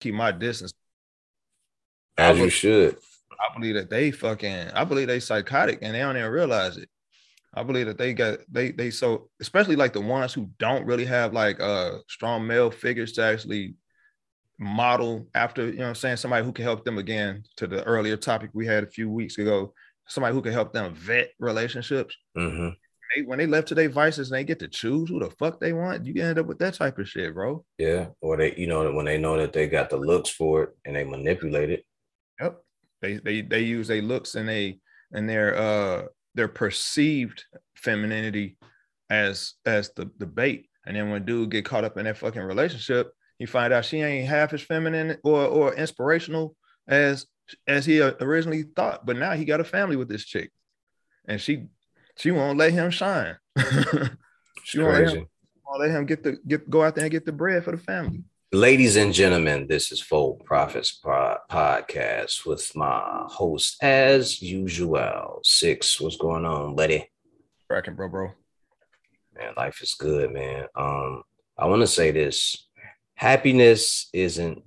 keep my distance. As you should. I believe that they fucking, I believe they psychotic and they don't even realize it. I believe that they got, they so, especially like the ones who don't really have like strong male figures to actually model after, you know what I'm saying? Somebody who can help them, again, to the earlier topic we had a few weeks ago, somebody who can help them vet relationships. Mm-hmm. When they left to their vices and they get to choose who the fuck they want, you end up with that type of shit, bro. Yeah. Or they, you know, when they know that they got the looks for it and they manipulate it. Yep. They use their looks and they and their perceived femininity as the bait. And then when dude get caught up in that fucking relationship, he find out she ain't half as feminine or inspirational as he originally thought. But now he got a family with this chick, and she won't let him shine. She won't let him go out there and get the bread for the family. Ladies and gentlemen, this is Folks Profits Podcast with my host, as usual, Six. What's going on, buddy? Cracking, bro. Man, life is good, man. I want to say this: happiness it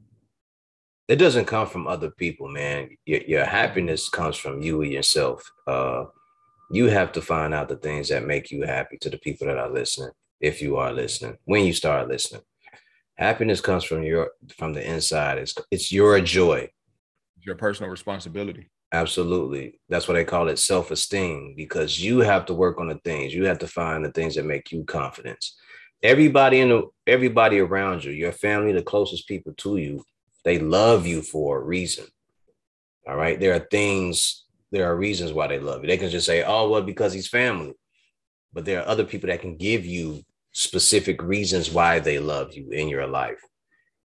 doesn't come from other people, man. Your happiness comes from you and yourself. You have to find out the things that make you happy. To the people that are listening, if you are listening, when you start listening. Happiness comes from the inside. It's your joy. Your personal responsibility. Absolutely. That's why they call it self-esteem, because you have to work on the things. You have to find the things that make you confident. Everybody around you, your family, the closest people to you, they love you for a reason. All right. There are reasons why they love you. They can just say, oh, well, because he's family. But there are other people that can give you specific reasons why they love you in your life.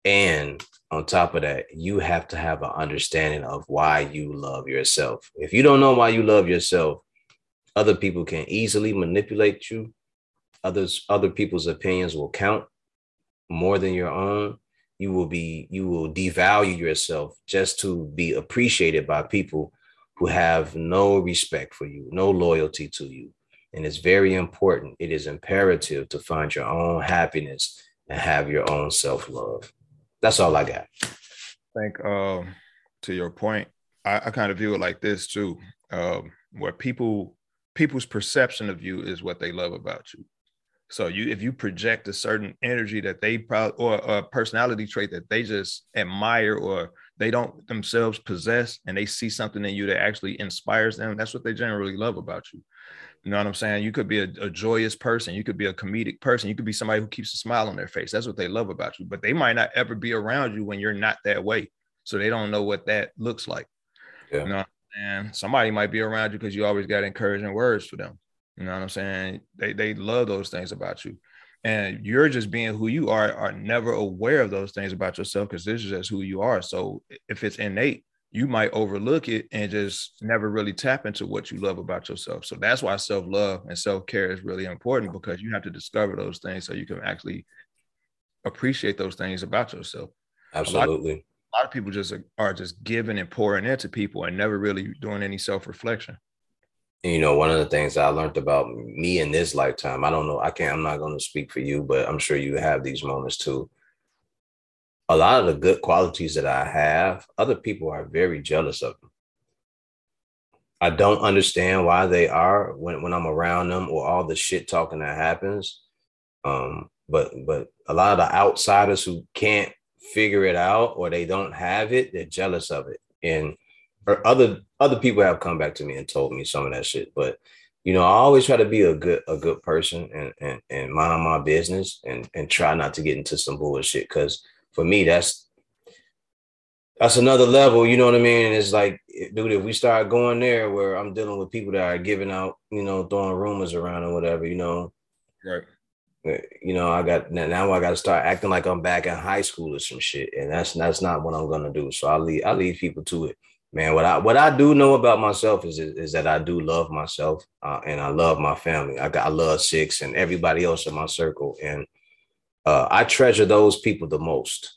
And on top of that, you have to have an understanding of why you love yourself. If you don't know why you love yourself, other people can easily manipulate you. Other people's opinions will count more than your own. You will devalue yourself just to be appreciated by people who have no respect for you, no loyalty to you. And it's very important. It is imperative to find your own happiness and have your own self-love. That's all I got. I think to your point, I kind of view it like this too, where people's perception of you is what they love about you. So if you project a certain energy that they probably, or a personality trait that they just admire or they don't themselves possess, and they see something in you that actually inspires them, that's what they generally love about you. You know what I'm saying? You could be a joyous person. You could be a comedic person. You could be somebody who keeps a smile on their face. That's what they love about you. But they might not ever be around you when you're not that way. So they don't know what that looks like. Yeah. You know what I'm saying? Somebody might be around you because you always got encouraging words for them. You know what I'm saying? They love those things about you. And you're just being who you are never aware of those things about yourself, because this is just who you are. So if it's innate, you might overlook it and just never really tap into what you love about yourself. So that's why self-love and self-care is really important, because you have to discover those things so you can actually appreciate those things about yourself. Absolutely. A lot of people just are just giving and pouring into people and never really doing any self-reflection. You know, one of the things I learned about me in this lifetime, I don't know, I'm not going to speak for you, but I'm sure you have these moments too. A lot of the good qualities that I have, other people are very jealous of them. I don't understand why they are when I'm around them, or all the shit talking that happens. But a lot of the outsiders who can't figure it out, or they don't have it, they're jealous of it. And or other people have come back to me and told me some of that shit. But, you know, I always try to be a good person and mind my business and try not to get into some bullshit. Because for me, that's another level. You know what I mean? And it's like, dude, if we start going there where I'm dealing with people that are giving out, you know, throwing rumors around or whatever, you know. Right. You know, I got to start acting like I'm back in high school or some shit. And that's not what I'm going to do. So I leave people to it. Man, what I do know about myself is that I do love myself, and I love my family. I love Six and everybody else in my circle, and I treasure those people the most.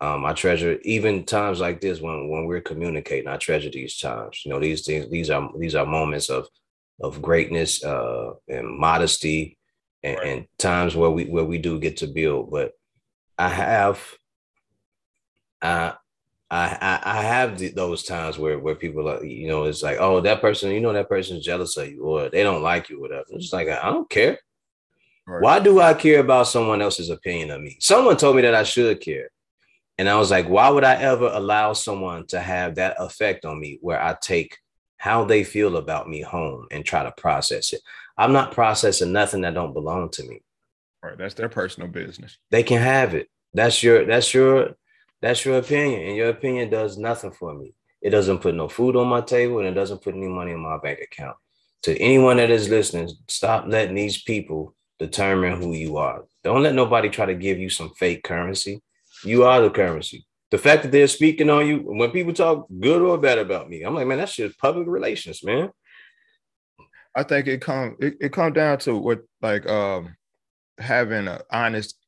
I treasure even times like this when we're communicating. I treasure these times. You know, these things, these are moments of greatness and modesty, and times where we do get to build. But I have I have those times where people are, you know, it's like, oh, that person, you know, that person's jealous of you or they don't like you or whatever. It's just like, I don't care. Right. Why do I care about someone else's opinion of me? Someone told me that I should care. And I was like, why would I ever allow someone to have that effect on me where I take how they feel about me home and try to process it? I'm not processing nothing that don't belong to me. Right. That's their personal business. They can have it. That's your opinion. And your opinion does nothing for me. It doesn't put no food on my table and it doesn't put any money in my bank account. To anyone that is listening, stop letting these people determine who you are. Don't let nobody try to give you some fake currency. You are the currency. The fact that they're speaking on you, when people talk good or bad about me, I'm like, man, that's just public relations, man. I think it comes down to what, like, having an honest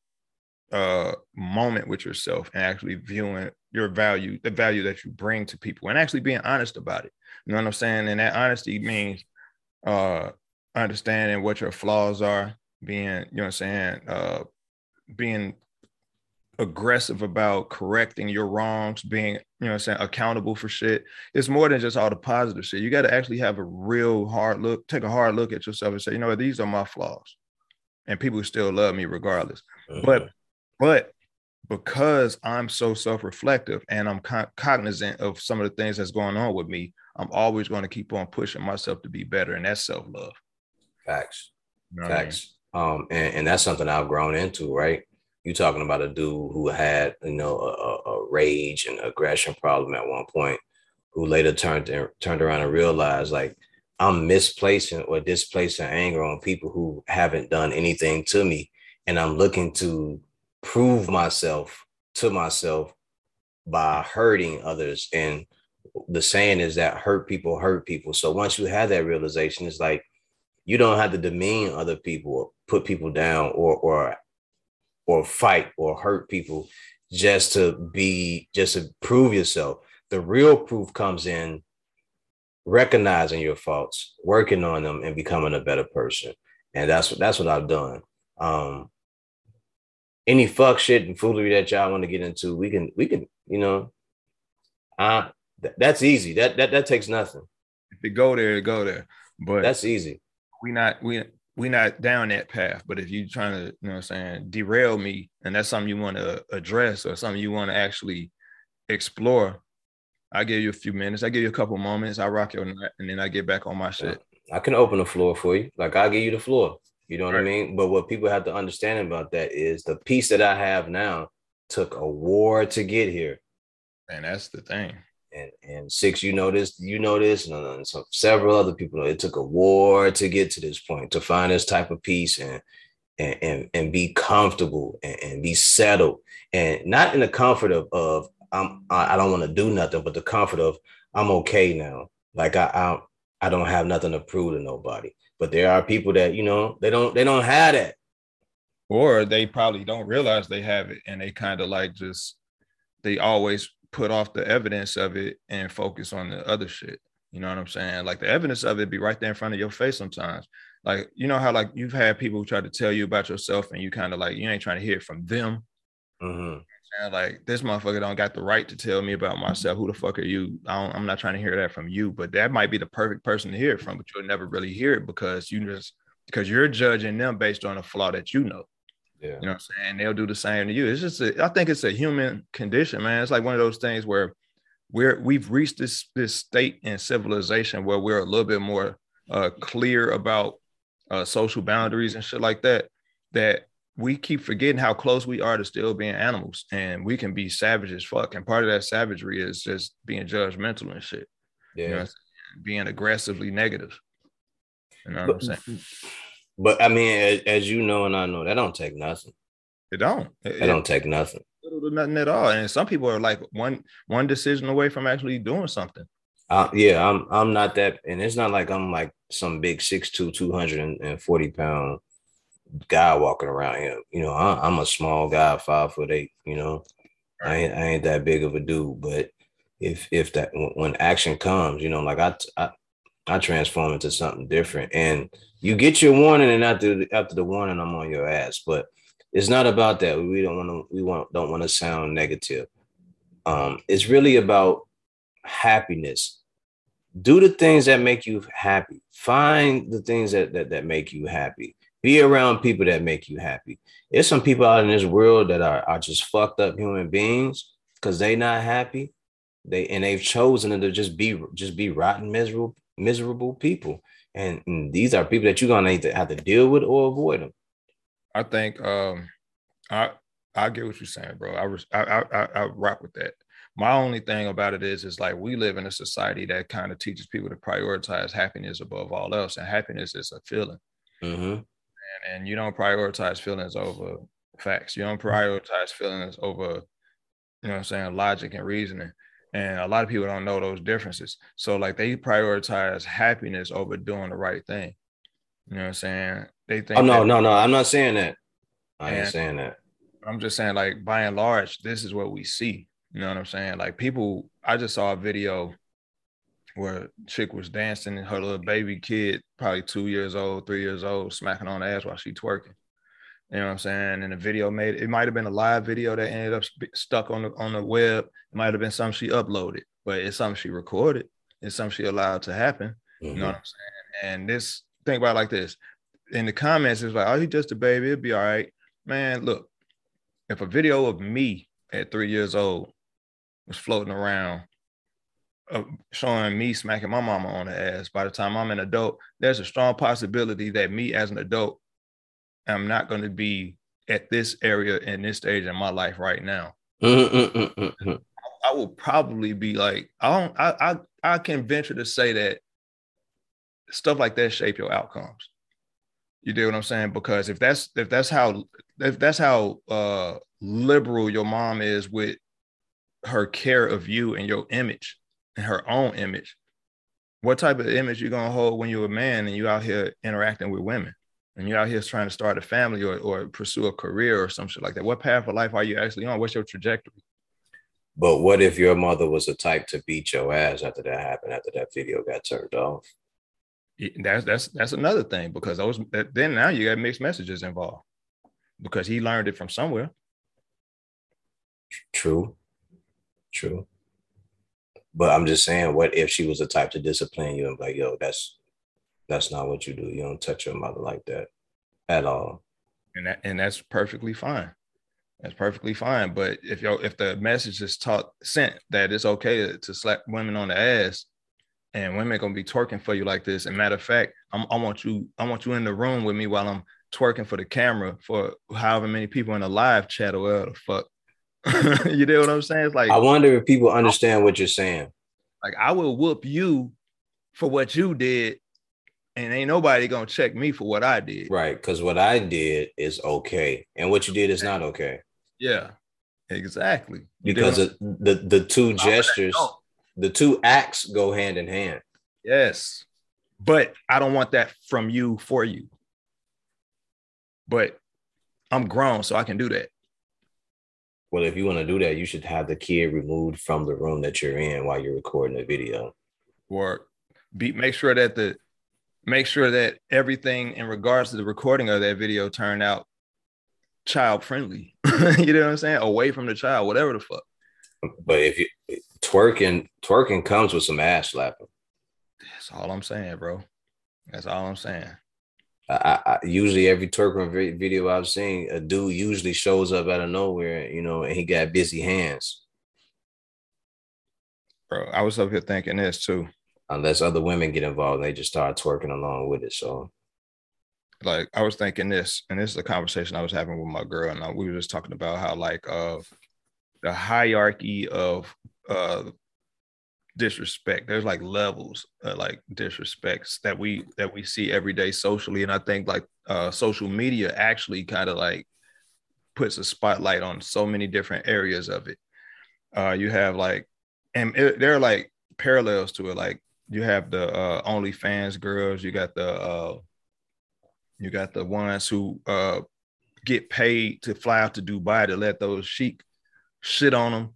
moment with yourself and actually viewing your value, the value that you bring to people, and actually being honest about it. You know what I'm saying? And that honesty means understanding what your flaws are, being, you know what I'm saying, being aggressive about correcting your wrongs, being, you know what I'm saying, accountable for shit. It's more than just all the positive shit. You got to actually have a real hard look, take a hard look at yourself and say, you know what, these are my flaws. And people still love me regardless. Uh-huh. But because I'm so self-reflective and I'm cognizant of some of the things that's going on with me, I'm always going to keep on pushing myself to be better. And that's self-love. Facts. You know facts. I mean? And that's something I've grown into, right? You're talking about a dude who had, you know, a rage and aggression problem at one point, who later turned around and realized, like, I'm misplacing or displacing anger on people who haven't done anything to me. And I'm looking to prove myself to myself by hurting others. And the saying is that hurt people hurt people. So once you have that realization, it's like you don't have to demean other people or put people down or fight or hurt people just to prove yourself. The real proof comes in recognizing your faults, working on them, and becoming a better person. And that's what I've done. Any fuck shit and foolery that y'all want to get into, we can, you know, that's easy. That takes nothing. If it go there, it go there. But that's easy. We not down that path. But if you're trying to, you know what I'm saying, derail me, and that's something you want to address or something you want to actually explore, I give you a few minutes. I give you a couple moments. I rock your nut, and then I get back on my shit. I can open the floor for you. Like, I'll give you the floor. You know what right. I mean? But what people have to understand about that is the peace that I have now took a war to get here. And that's the thing. And Six, you know this, and so several other people know it took a war to get to this point, to find this type of peace and be comfortable and be settled. And not in the comfort of I don't want to do nothing, but the comfort of I'm okay now. Like I don't have nothing to prove to nobody. But there are people that, you know, they don't have that. Or they probably don't realize they have it, and they kind of like just, they always put off the evidence of it and focus on the other shit. You know what I'm saying? Like, the evidence of it be right there in front of your face sometimes. Like, you know how, like, you've had people who try to tell you about yourself and you kind of like, you ain't trying to hear it from them. Mm-hmm. Like, this motherfucker don't got the right to tell me about myself. Who the fuck are you? I'm not trying to hear that from you, but that might be the perfect person to hear it from, but you'll never really hear it because you're judging them based on a flaw that you know. Yeah. You know what I'm saying? They'll do the same to you. It's just, I think it's a human condition, man. It's like one of those things where we've reached this state in civilization where we're a little bit more clear about social boundaries and shit like that, that we keep forgetting how close we are to still being animals, and we can be savage as fuck. And part of that savagery is just being judgmental and shit. Yeah. You know, being aggressively negative. You know what I'm saying? But I mean, as you know, and I know, that don't take nothing. It don't. It don't take nothing. Little to nothing at all. And some people are like one decision away from actually doing something. Yeah, I'm not that. And it's not like I'm like some big 6'2", 240 pound guy walking around here. You know, I'm a small guy, 5'8", you know. I ain't that big of a dude, but if that, when action comes, you know, like I transform into something different, and you get your warning, and after the warning, I'm on your ass. But it's not about that. We don't want to sound negative. It's really about happiness. Do the things that make you happy. Find the things that make you happy. Be around people that make you happy. There's some people out in this world that are just fucked up human beings because they not happy. They've chosen to just be rotten, miserable people. And these are people that you're gonna either have to deal with or avoid them. I think I get what you're saying, bro. I rock with that. My only thing about it is like we live in a society that kind of teaches people to prioritize happiness above all else, and happiness is a feeling. Mm-hmm. And you don't prioritize feelings over facts. You don't prioritize feelings over, you know what I'm saying, logic and reasoning. And a lot of people don't know those differences. So like they prioritize happiness over doing the right thing. You know what I'm saying? They think. Oh, no. I'm not saying that. I ain't saying that. I'm just saying, like, by and large, this is what we see. You know what I'm saying? Like people, I just saw a video where chick was dancing and her little baby kid, probably 2 years old, 3 years old, smacking on the ass while she twerking. You know what I'm saying? And the video made, it might've been a live video that ended up stuck on the web. It might've been something she uploaded, but it's something she recorded. It's something she allowed to happen. Mm-hmm. You know what I'm saying? And this, think about it like this. In the comments, it's like, oh, he's just a baby. It'll be all right. Man, look, if a video of me at 3 years old was floating around showing me smacking my mama on the ass, by the time I'm an adult, there's a strong possibility that me as an adult, I'm not going to be at this area in this stage in my life right now. I will probably be like, I can venture to say that stuff like that shape your outcomes. You do what I'm saying? Because if that's how liberal your mom is with her care of you and your image and her own image, what type of image you going to hold when you're a man and you out here interacting with women? And you're out here trying to start a family or pursue a career or some shit like that. What path of life are you actually on? What's your trajectory? But what if your mother was the type to beat your ass after that happened, after that video got turned off? That's another thing, because then now you got mixed messages involved because he learned it from somewhere. True. But I'm just saying, what if she was the type to discipline you and be like, yo, that's not what you do. You don't touch your mother like that at all. And that's perfectly fine. That's perfectly fine. But if the message is sent that it's okay to slap women on the ass and women are going to be twerking for you like this. And matter of fact, I want you in the room with me while I'm twerking for the camera for however many people in the live chat or whatever the fuck. You know what I'm saying? It's like, I wonder if people understand what you're saying. Like, I will whoop you for what you did. And ain't nobody gonna check me for what I did. Right, because what I did is okay. And what you did is not okay. Yeah, exactly. Because of the two gestures, the two acts go hand in hand. Yes. But I don't want that from you for you. But I'm grown, so I can do that. Well, if you want to do that, you should have the kid removed from the room that you're in while you're recording the video. Or make sure that everything in regards to the recording of that video turned out child friendly. You know what I'm saying? Away from the child, whatever the fuck. But if you twerking comes with some ass slapping. That's all I'm saying, bro. That's all I'm saying. I usually every twerking video I've seen, a dude usually shows up out of nowhere, you know, and he got busy hands. Bro, I was up here thinking this too. Unless other women get involved, they just start twerking along with it. So, like, I was thinking this, and this is a conversation I was having with my girl, and we were just talking about how, like, the hierarchy of disrespect. There's like levels, like disrespects that we see every day socially, and I think like social media actually kind of like puts a spotlight on so many different areas of it. You have like, and there are like parallels to it, like. You have the OnlyFans girls. You got the ones who get paid to fly out to Dubai to let those sheik shit on them.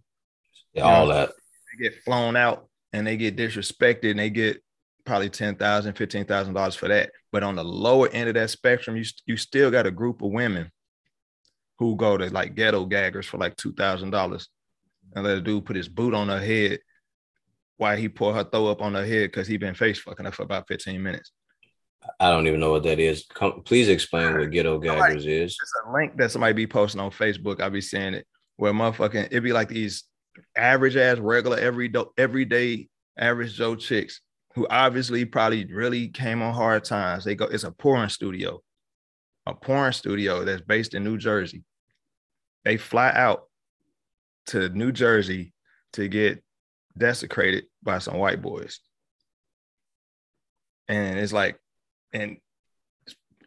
Yeah, all that. They get flown out and they get disrespected and they get probably $10,000, $15,000 for that. But on the lower end of that spectrum, you still got a group of women who go to like Ghetto Gaggers for like $2,000. and let a dude put his boot on her head while he poured her throw up on her head because he been face fucking her for about 15 minutes. I don't even know what that is. Please explain what Ghetto Gaggers is. It's a link that somebody be posting on Facebook. I be seeing it where motherfucking, it be like these average ass, regular, everyday average Joe chicks who obviously probably really came on hard times. They go, it's a porn studio that's based in New Jersey. They fly out to New Jersey to get desecrated by some white boys. And it's like, and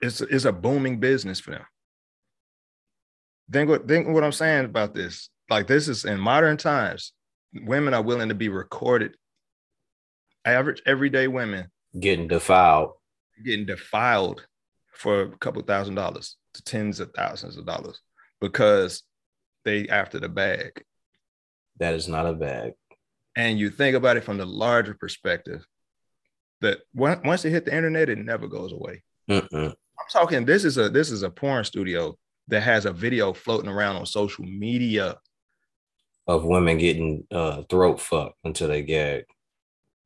it's a booming business for them. Think what I'm saying about this. Like, this is in modern times, women are willing to be recorded. Average, everyday women getting defiled for a couple $1,000s to tens of thousands of dollars because they after the bag. That is not a bag. And you think about it from the larger perspective. That once it hit the internet, it never goes away. Mm-mm. I'm talking, this is a porn studio that has a video floating around on social media of women getting throat fucked until they gag,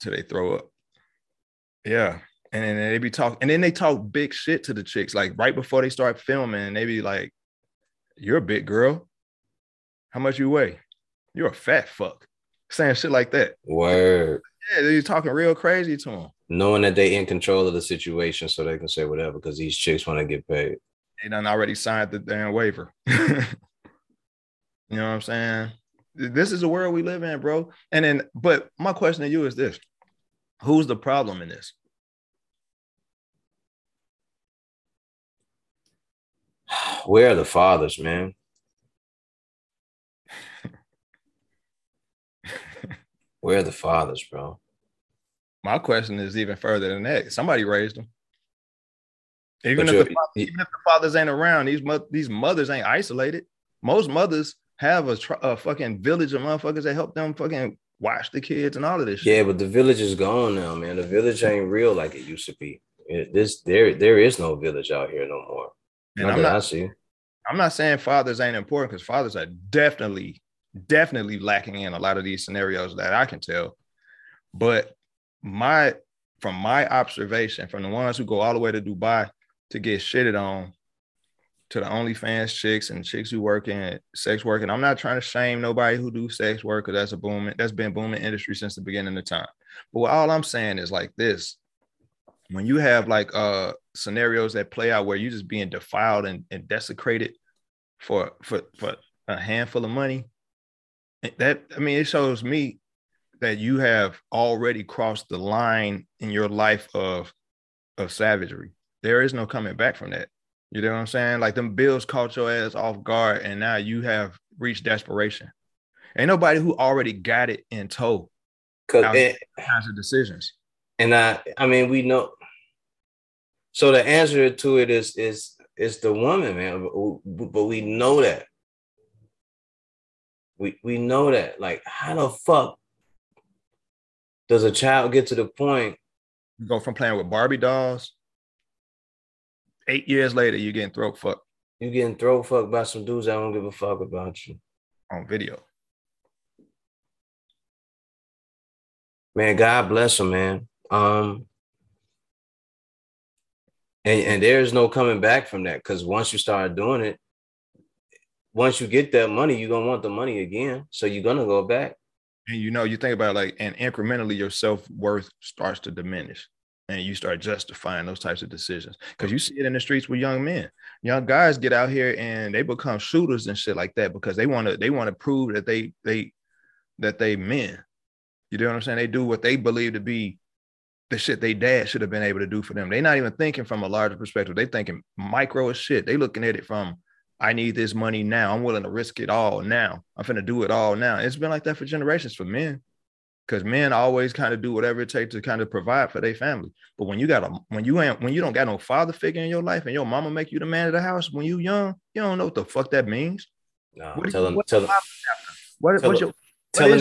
till they throw up. Yeah, and then they talk big shit to the chicks like right before they start filming, and they be like, "You're a big girl. How much you weigh? You're a fat fuck." Saying shit like that. Word. Yeah, they're talking real crazy to them. Knowing that they in control of the situation so they can say whatever because these chicks want to get paid. They done already signed the damn waiver. You know what I'm saying? This is the world we live in, bro. And then, but my question to you is this. Who's the problem in this? Where are the fathers, man? Where are the fathers, bro? My question is even further than that. Somebody raised them. Even if the fathers ain't around, these mothers ain't isolated. Most mothers have a fucking village of motherfuckers that help them fucking watch the kids and all of this shit. Yeah, but the village is gone now, man. The village ain't real like it used to be. There is no village out here no more. And I'm not saying fathers ain't important because fathers are definitely lacking in a lot of these scenarios that I can tell. But from my observation, from the ones who go all the way to Dubai to get shitted on, to the OnlyFans chicks and chicks who work in sex work, and I'm not trying to shame nobody who do sex work because that's been booming industry since the beginning of time. But all I'm saying is like this: when you have like scenarios that play out where you're just being defiled and desecrated for a handful of money, that, I mean, it shows me that you have already crossed the line in your life of savagery. There is no coming back from that. You know what I'm saying? Like, them bills caught your ass off guard, and now you have reached desperation. Ain't nobody who already got it in tow. Because kinds of decisions. And I mean, we know. So the answer to it is the woman, man. But we know that. We know that. Like, how the fuck does a child get to the point? You go from playing with Barbie dolls. 8 years later, you're getting throat fucked. You're getting throat fucked by some dudes that don't give a fuck about you. On video. Man, God bless them, man. And there's no coming back from that, because once you start doing it, once you get that money, you're going to want the money again. So you're going to go back. And you know, you think about it, like, and incrementally your self-worth starts to diminish. And you start justifying those types of decisions. Because you see it in the streets with young men. Young guys get out here and they become shooters and shit like that because they want to prove that they men. You know what I'm saying? They do what they believe to be the shit they dad should have been able to do for them. They're not even thinking from a larger perspective. They're thinking micro as shit. They're looking at it from, I need this money now. I'm willing to risk it all now. I'm finna do it all now. It's been like that for generations for men. Because men always kind of do whatever it takes to kind of provide for their family. But when you don't got no father figure in your life and your mama make you the man of the house when you young, you don't know what the fuck that means. No, telling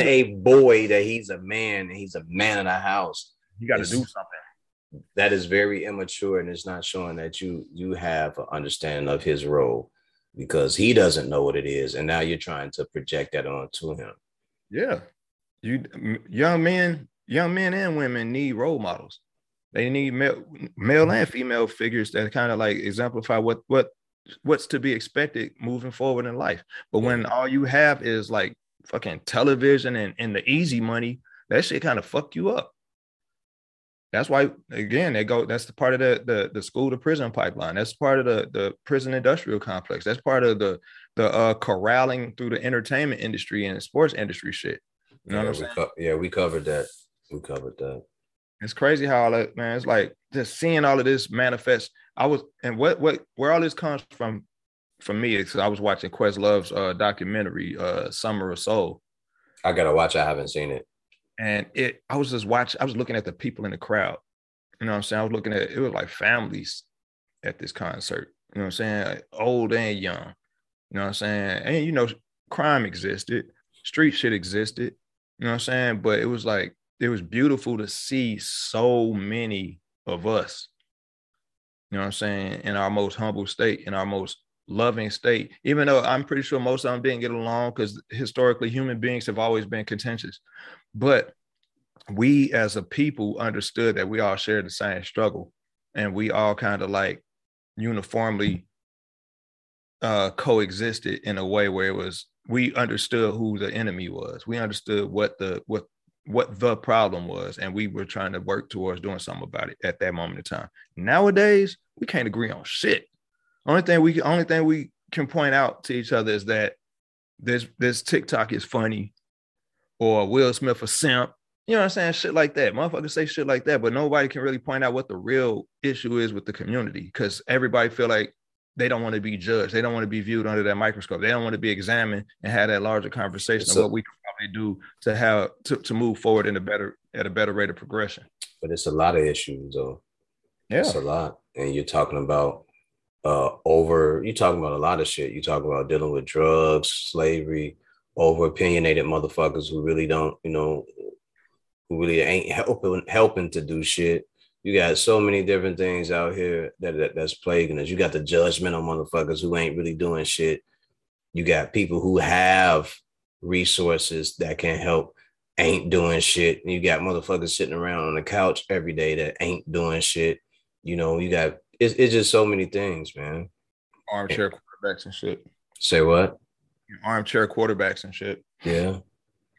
a boy that he's a man and he's a man of the house. You got to do something. That is very immature, and it's not showing that you have an understanding of his role because he doesn't know what it is. And now you're trying to project that onto him. Yeah. Young men and women need role models. They need male and female figures that kind of like exemplify what's to be expected moving forward in life. But when all you have is like fucking television and the easy money, that shit kind of fuck you up. That's why, again, that's the part of the school to prison pipeline. That's part of the prison industrial complex. That's part of the corralling through the entertainment industry and the sports industry shit. You know what I'm saying? We covered that. It's crazy how all that, man, it's like just seeing all of this manifest. Where all this comes from for me is I was watching Questlove's documentary, Summer of Soul. I gotta watch. I haven't seen it. And I was looking at the people in the crowd. You know what I'm saying? I was looking at, it was like families at this concert. You know what I'm saying? Like old and young. You know what I'm saying? And, you know, crime existed. Street shit existed. You know what I'm saying? But it was like, it was beautiful to see so many of us. You know what I'm saying? In our most humble state, in our most loving state, even though I'm pretty sure most of them didn't get along because historically human beings have always been contentious. But we as a people understood that we all shared the same struggle and we all kind of like uniformly coexisted in a way where it was, we understood who the enemy was. We understood what the problem was, and we were trying to work towards doing something about it at that moment in time. Nowadays, we can't agree on shit. Only thing we can point out to each other is that this TikTok is funny, or Will Smith a simp. You know what I'm saying? Shit like that. Motherfuckers say shit like that, but nobody can really point out what the real issue is with the community because everybody feel like they don't want to be judged. They don't want to be viewed under that microscope. They don't want to be examined and have that larger conversation of what we can probably do to have to move forward at a better rate of progression. But it's a lot of issues, though. Yeah, it's a lot, and you're talking about. You're talking about a lot of shit. You're talking about dealing with drugs, slavery, over opinionated motherfuckers who really don't, you know, who really ain't helping to do shit. You got so many different things out here that's plaguing us. You got the judgmental motherfuckers who ain't really doing shit. You got people who have resources that can help, ain't doing shit. You got motherfuckers sitting around on the couch every day that ain't doing shit. You know, you got. It's just so many things, man. Armchair quarterbacks and shit. Say what? Armchair quarterbacks and shit. Yeah.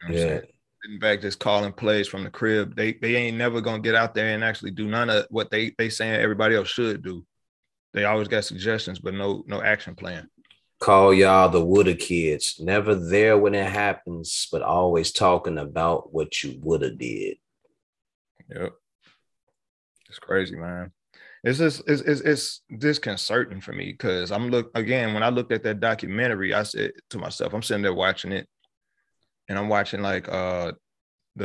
You know yeah. Sitting back just calling plays from the crib. They ain't never going to get out there and actually do none of what they saying everybody else should do. They always got suggestions, but no action plan. Call y'all the woulda kids. Never there when it happens, but always talking about what you woulda did. Yep. It's crazy, man. It's disconcerting for me because when I looked at that documentary, I said to myself, I'm sitting there watching it, and I'm watching like the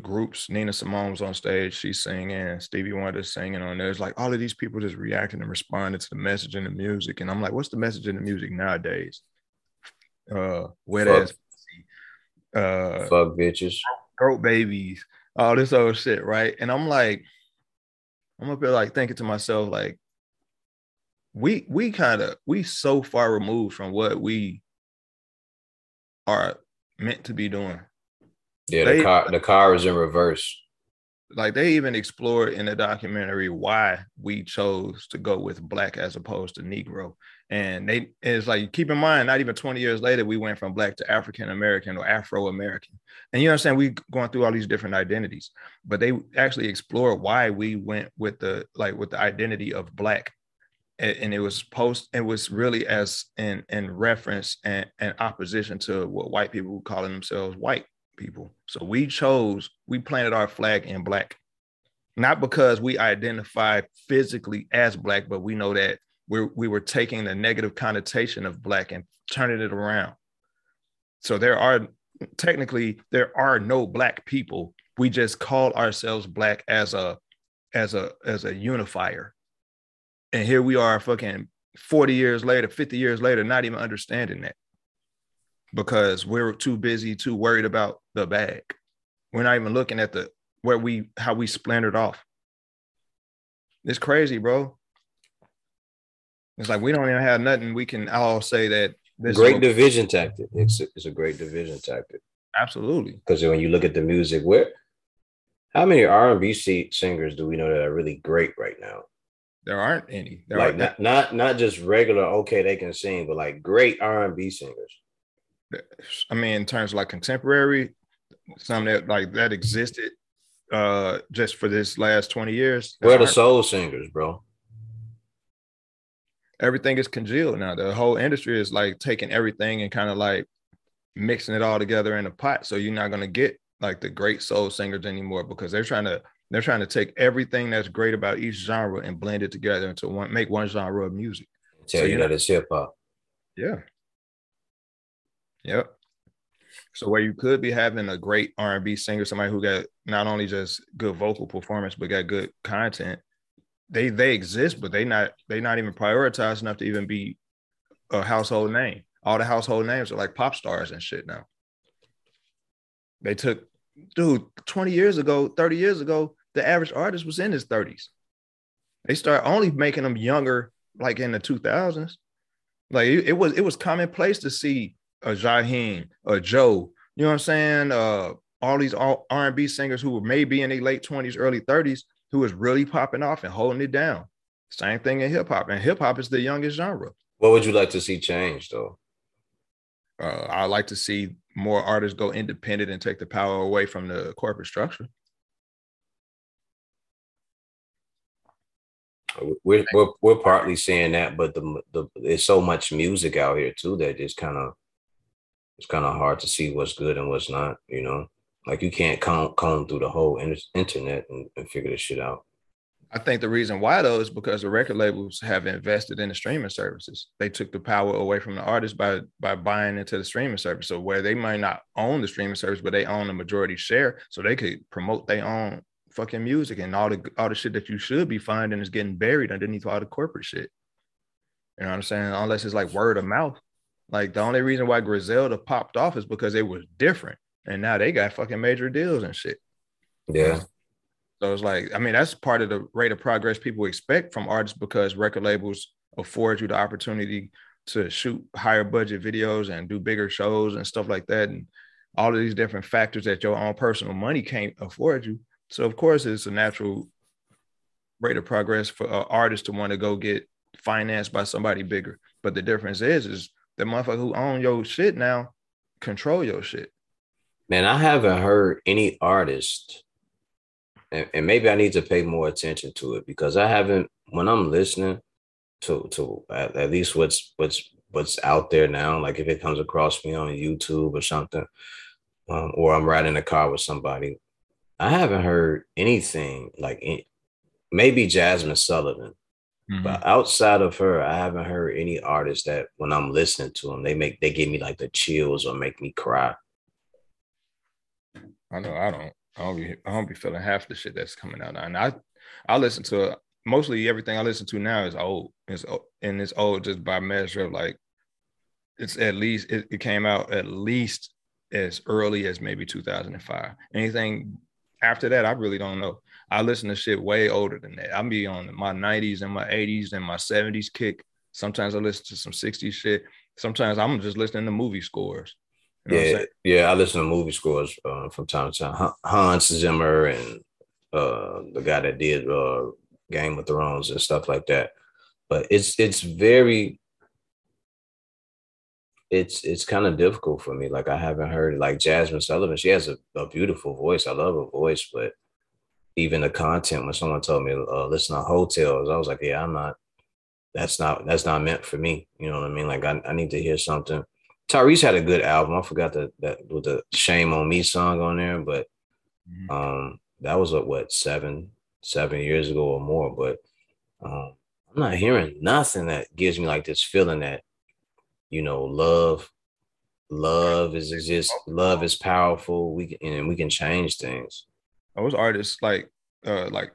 groups. Nina Simone was on stage, she's singing, Stevie Wonder singing on there. It's like all of these people just reacting and responding to the message in the music, and I'm like, what's the message in the music nowadays? Wet ass, fuck bitches, throat babies, all this old shit, right? And I'm up there like thinking to myself, like we so far removed from what we are meant to be doing. Yeah, the car is in reverse. Like they even explored in the documentary why we chose to go with black as opposed to Negro. And it's like, keep in mind, not even 20 years later, we went from black to African-American or Afro-American. And you know what I'm saying? We're going through all these different identities, but they actually explored why we went with the identity of black. And it was really as in reference and opposition to what white people were calling themselves white people. So we planted our flag in black, not because we identify physically as black, but we know that we were taking the negative connotation of black and turning it around. So there are no black people. We just call ourselves black as a unifier. And here we are fucking 40 years later, 50 years later, not even understanding that. Because we're too busy, too worried about the bag. We're not even looking at how we splintered off. It's crazy, bro. It's like we don't even have nothing we can all say that Great division tactic. It's a great division tactic. Absolutely. Because when you look at the music, how many R&B singers do we know that are really great right now? There aren't any. Not just regular, okay, they can sing, but like great R&B singers. I mean, in terms of like contemporary, some that existed just for this last 20 years. Where are the soul singers, bro? Everything is congealed now. The whole industry is like taking everything and kind of like mixing it all together in a pot. So you're not going to get like the great soul singers anymore because they're trying to take everything that's great about each genre and blend it together into one genre of music. Tell you that it's hip hop. Yeah. Yep. So where you could be having a great R&B singer, somebody who got not only just good vocal performance, but got good content, they exist, but they not even prioritized enough to even be a household name. All the household names are like pop stars and shit now. They took, 20 years ago, 30 years ago, the average artist was in his 30s. They started only making them younger, like in the 2000s. Like it was commonplace to see a Jaheim, a Joe, you know what I'm saying? All these R&B singers who were maybe in their late 20s, early 30s, who was really popping off and holding it down. Same thing in hip hop, and hip hop is the youngest genre. What would you like to see change, though? I'd like to see more artists go independent and take the power away from the corporate structure. We're partly seeing that, but there's so much music out here too that it's kind of hard to see what's good and what's not. You know, like you can't comb through the whole internet and figure this shit out. I think the reason why, though, is because the record labels have invested in the streaming services. They took the power away from the artists by buying into the streaming service. So where they might not own the streaming service, but they own the majority share, so they could promote their own fucking music, and all the shit that you should be finding is getting buried underneath all the corporate shit. You know what I'm saying? Unless it's like word of mouth. Like the only reason why Griselda popped off is because it was different, and now they got fucking major deals and shit. Yeah. So it's like, I mean, that's part of the rate of progress people expect from artists because record labels afford you the opportunity to shoot higher budget videos and do bigger shows and stuff like that. And all of these different factors that your own personal money can't afford you. So, of course, it's a natural rate of progress for artists to want to go get financed by somebody bigger. But the difference is the motherfucker who own your shit now control your shit. Man, I haven't heard any artist. And maybe I need to pay more attention to it because I haven't, when I'm listening to at least what's out there now, like if it comes across me on YouTube or something, or I'm riding in a car with somebody, I haven't heard anything like maybe Jasmine Sullivan, mm-hmm. But outside of her, I haven't heard any artist that when I'm listening to them, they give me like the chills or make me cry. I know I don't. I don't be feeling half the shit that's coming out now. And I listen to mostly everything I listen to now is old. It's old just by measure of like it's at least it came out at least as early as maybe 2005. Anything after that, I really don't know. I listen to shit way older than that. I be on my 90s and my 80s and my 70s kick. Sometimes I listen to some 60s shit. Sometimes I'm just listening to movie scores. You know yeah, I listen to movie scores from time to time. Hans Zimmer and the guy that did Game of Thrones and stuff like that. But it's kind of difficult for me. Like I haven't heard like Jasmine Sullivan. She has a beautiful voice. I love her voice, but even the content. When someone told me listen to Hotels, I was like, yeah, I'm not. That's not meant for me. You know what I mean? Like I need to hear something. Tyrese had a good album. I forgot that with the Shame on Me song on there, but that was seven years ago or more. But I'm not hearing nothing that gives me like this feeling that, you know, love is exist. Love is powerful. We can change things. Those artists like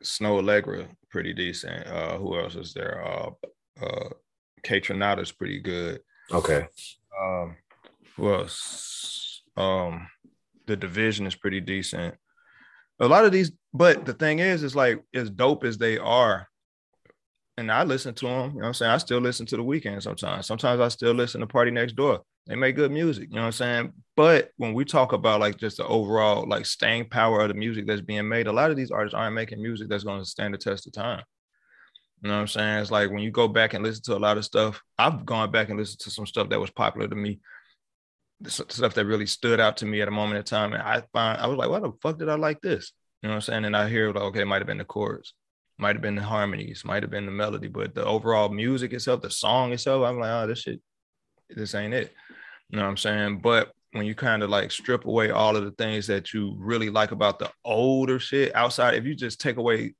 Snow Allegra, pretty decent. Who else is there? K Tronada's pretty good. Okay. The Division is pretty decent. A lot of these, but the thing is like as dope as they are, and I listen to them. You know what I'm saying? I still listen to The Weeknd sometimes. Sometimes I still listen to Party Next Door. They make good music. You know what I'm saying? But when we talk about like just the overall like staying power of the music that's being made, a lot of these artists aren't making music that's going to stand the test of time. You know what I'm saying? It's like when you go back and listen to a lot of stuff, I've gone back and listened to some stuff that was popular to me, stuff that really stood out to me at a moment in time. And I was like, why the fuck did I like this? You know what I'm saying? And I hear like, okay, it might've been the chords, might've been the harmonies, might've been the melody, but the overall music itself, the song itself, I'm like, oh, this ain't it. You know what I'm saying? But when you kind of like strip away all of the things that you really like about the older shit outside, if you just take away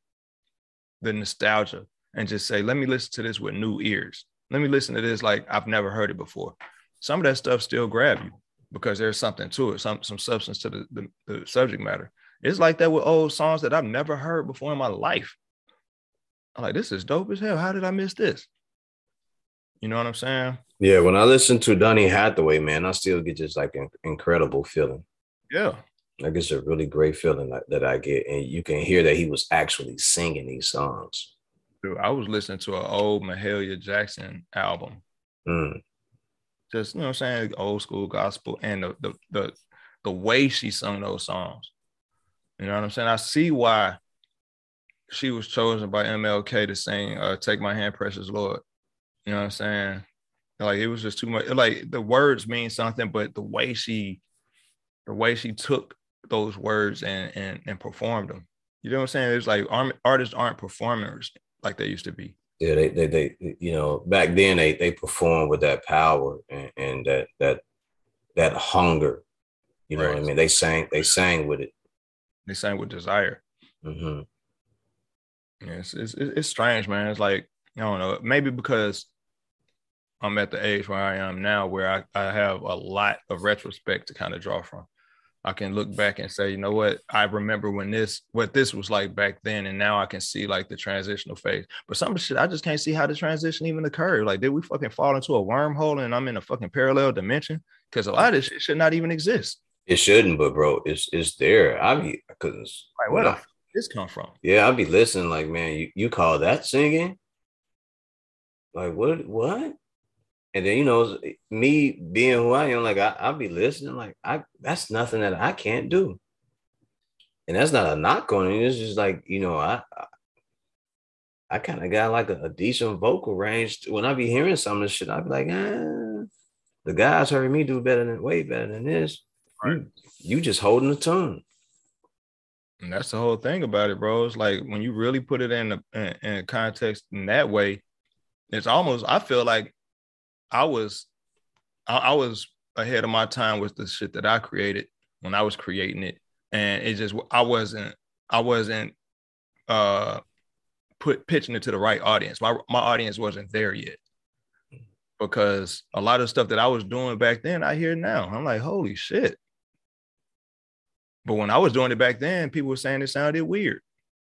the nostalgia and just say, let me listen to this with new ears. Let me listen to this like I've never heard it before. Some of that stuff still grab you because there's something to it, some substance to the subject matter. It's like that with old songs that I've never heard before in my life. I'm like, this is dope as hell. How did I miss this? You know what I'm saying? Yeah, when I listen to Donny Hathaway, man, I still get just like an incredible feeling. Yeah. Like it's a really great feeling that I get. And you can hear that he was actually singing these songs. Dude, I was listening to an old Mahalia Jackson album. Mm. Just, you know what I'm saying? Old school gospel and the way she sung those songs. You know what I'm saying? I see why she was chosen by MLK to sing Take My Hand, Precious Lord. You know what I'm saying? Like, it was just too much. Like, the words mean something, but the way she took those words and performed them. You know what I'm saying? It's like artists aren't performers like they used to be. Yeah, they you know, back then they performed with that power and that hunger. You know right. What I mean? They sang with it. They sang with desire. Mm-hmm. Yeah, it's strange, man. It's like, I don't know, maybe because I'm at the age where I am now where I have a lot of retrospect to kind of draw from. I can look back and say, you know what, I remember when what this was like back then, and now I can see like the transitional phase. But some shit, I just can't see how the transition even occurred. Like, did we fucking fall into a wormhole and I'm in a fucking parallel dimension? Because a lot of this shit should not even exist. It shouldn't, but bro, it's there. I mean, because like, where did this come from? Yeah, I'll be listening like, man, you call that singing? Like, what? And then, you know, me being who I am, like, I'll be listening. Like, that's nothing that I can't do. And that's not a knock on it. It's just like, you know, I kind of got like a decent vocal range. When I be hearing some of this shit, I'll be like, the guys heard me do way better than this. Right. You just holding the tune. And that's the whole thing about it, bro. It's like when you really put it in context in that way, it's almost, I feel like I was ahead of my time with the shit that I created when I was creating it. And it just, I wasn't pitching it to the right audience. My audience wasn't there yet, because a lot of stuff that I was doing back then, I hear now. I'm like, holy shit. But when I was doing it back then, people were saying it sounded weird.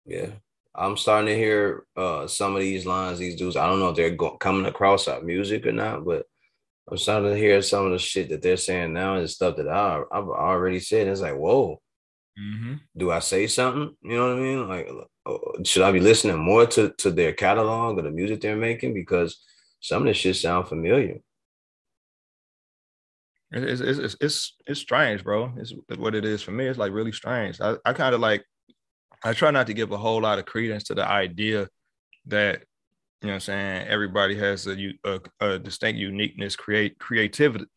Yeah. I'm starting to hear some of these lines, these dudes, I don't know if they're coming across our music or not, but I'm starting to hear some of the shit that they're saying now and stuff that I've already said. It's like, whoa, mm-hmm. Do I say something? You know what I mean? Like, should I be listening more to their catalog or the music they're making? Because some of this shit sound familiar. It's strange, bro. It's what it is for me. It's like really strange. I kind of like, I try not to give a whole lot of credence to the idea that, you know what I'm saying, everybody has a distinct uniqueness, creatively,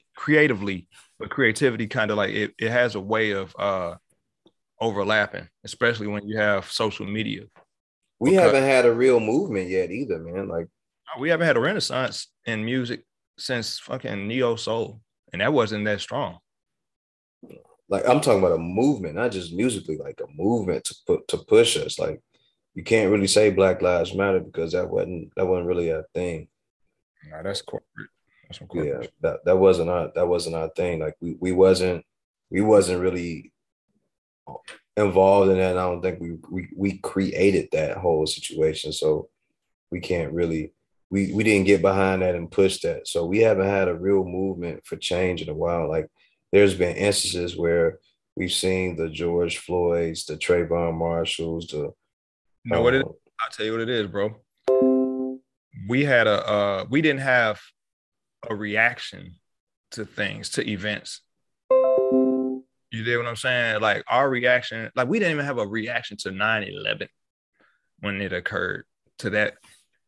but creativity kind of like it has a way of overlapping, especially when you have social media. We haven't had a real movement yet either, man. Like, we haven't had a renaissance in music since fucking neo soul, and that wasn't that strong. Like, I'm talking about a movement, not just musically, like a movement to push us. Like, you can't really say Black Lives Matter because that wasn't really a thing. No, that's corporate. That's some corporate. Yeah, that wasn't our thing. Like, we wasn't really involved in that. And I don't think we created that whole situation. So we can't really we didn't get behind that and push that. So we haven't had a real movement for change in a while. Like, there's been instances where we've seen the George Floyds, the Trayvon Marshalls, the... You know what it is? I'll tell you what it is, bro. we had a we didn't have a reaction to things, to events. You get what I'm saying? Like our reaction, like we didn't even have a reaction to 9/11 when it occurred, to that.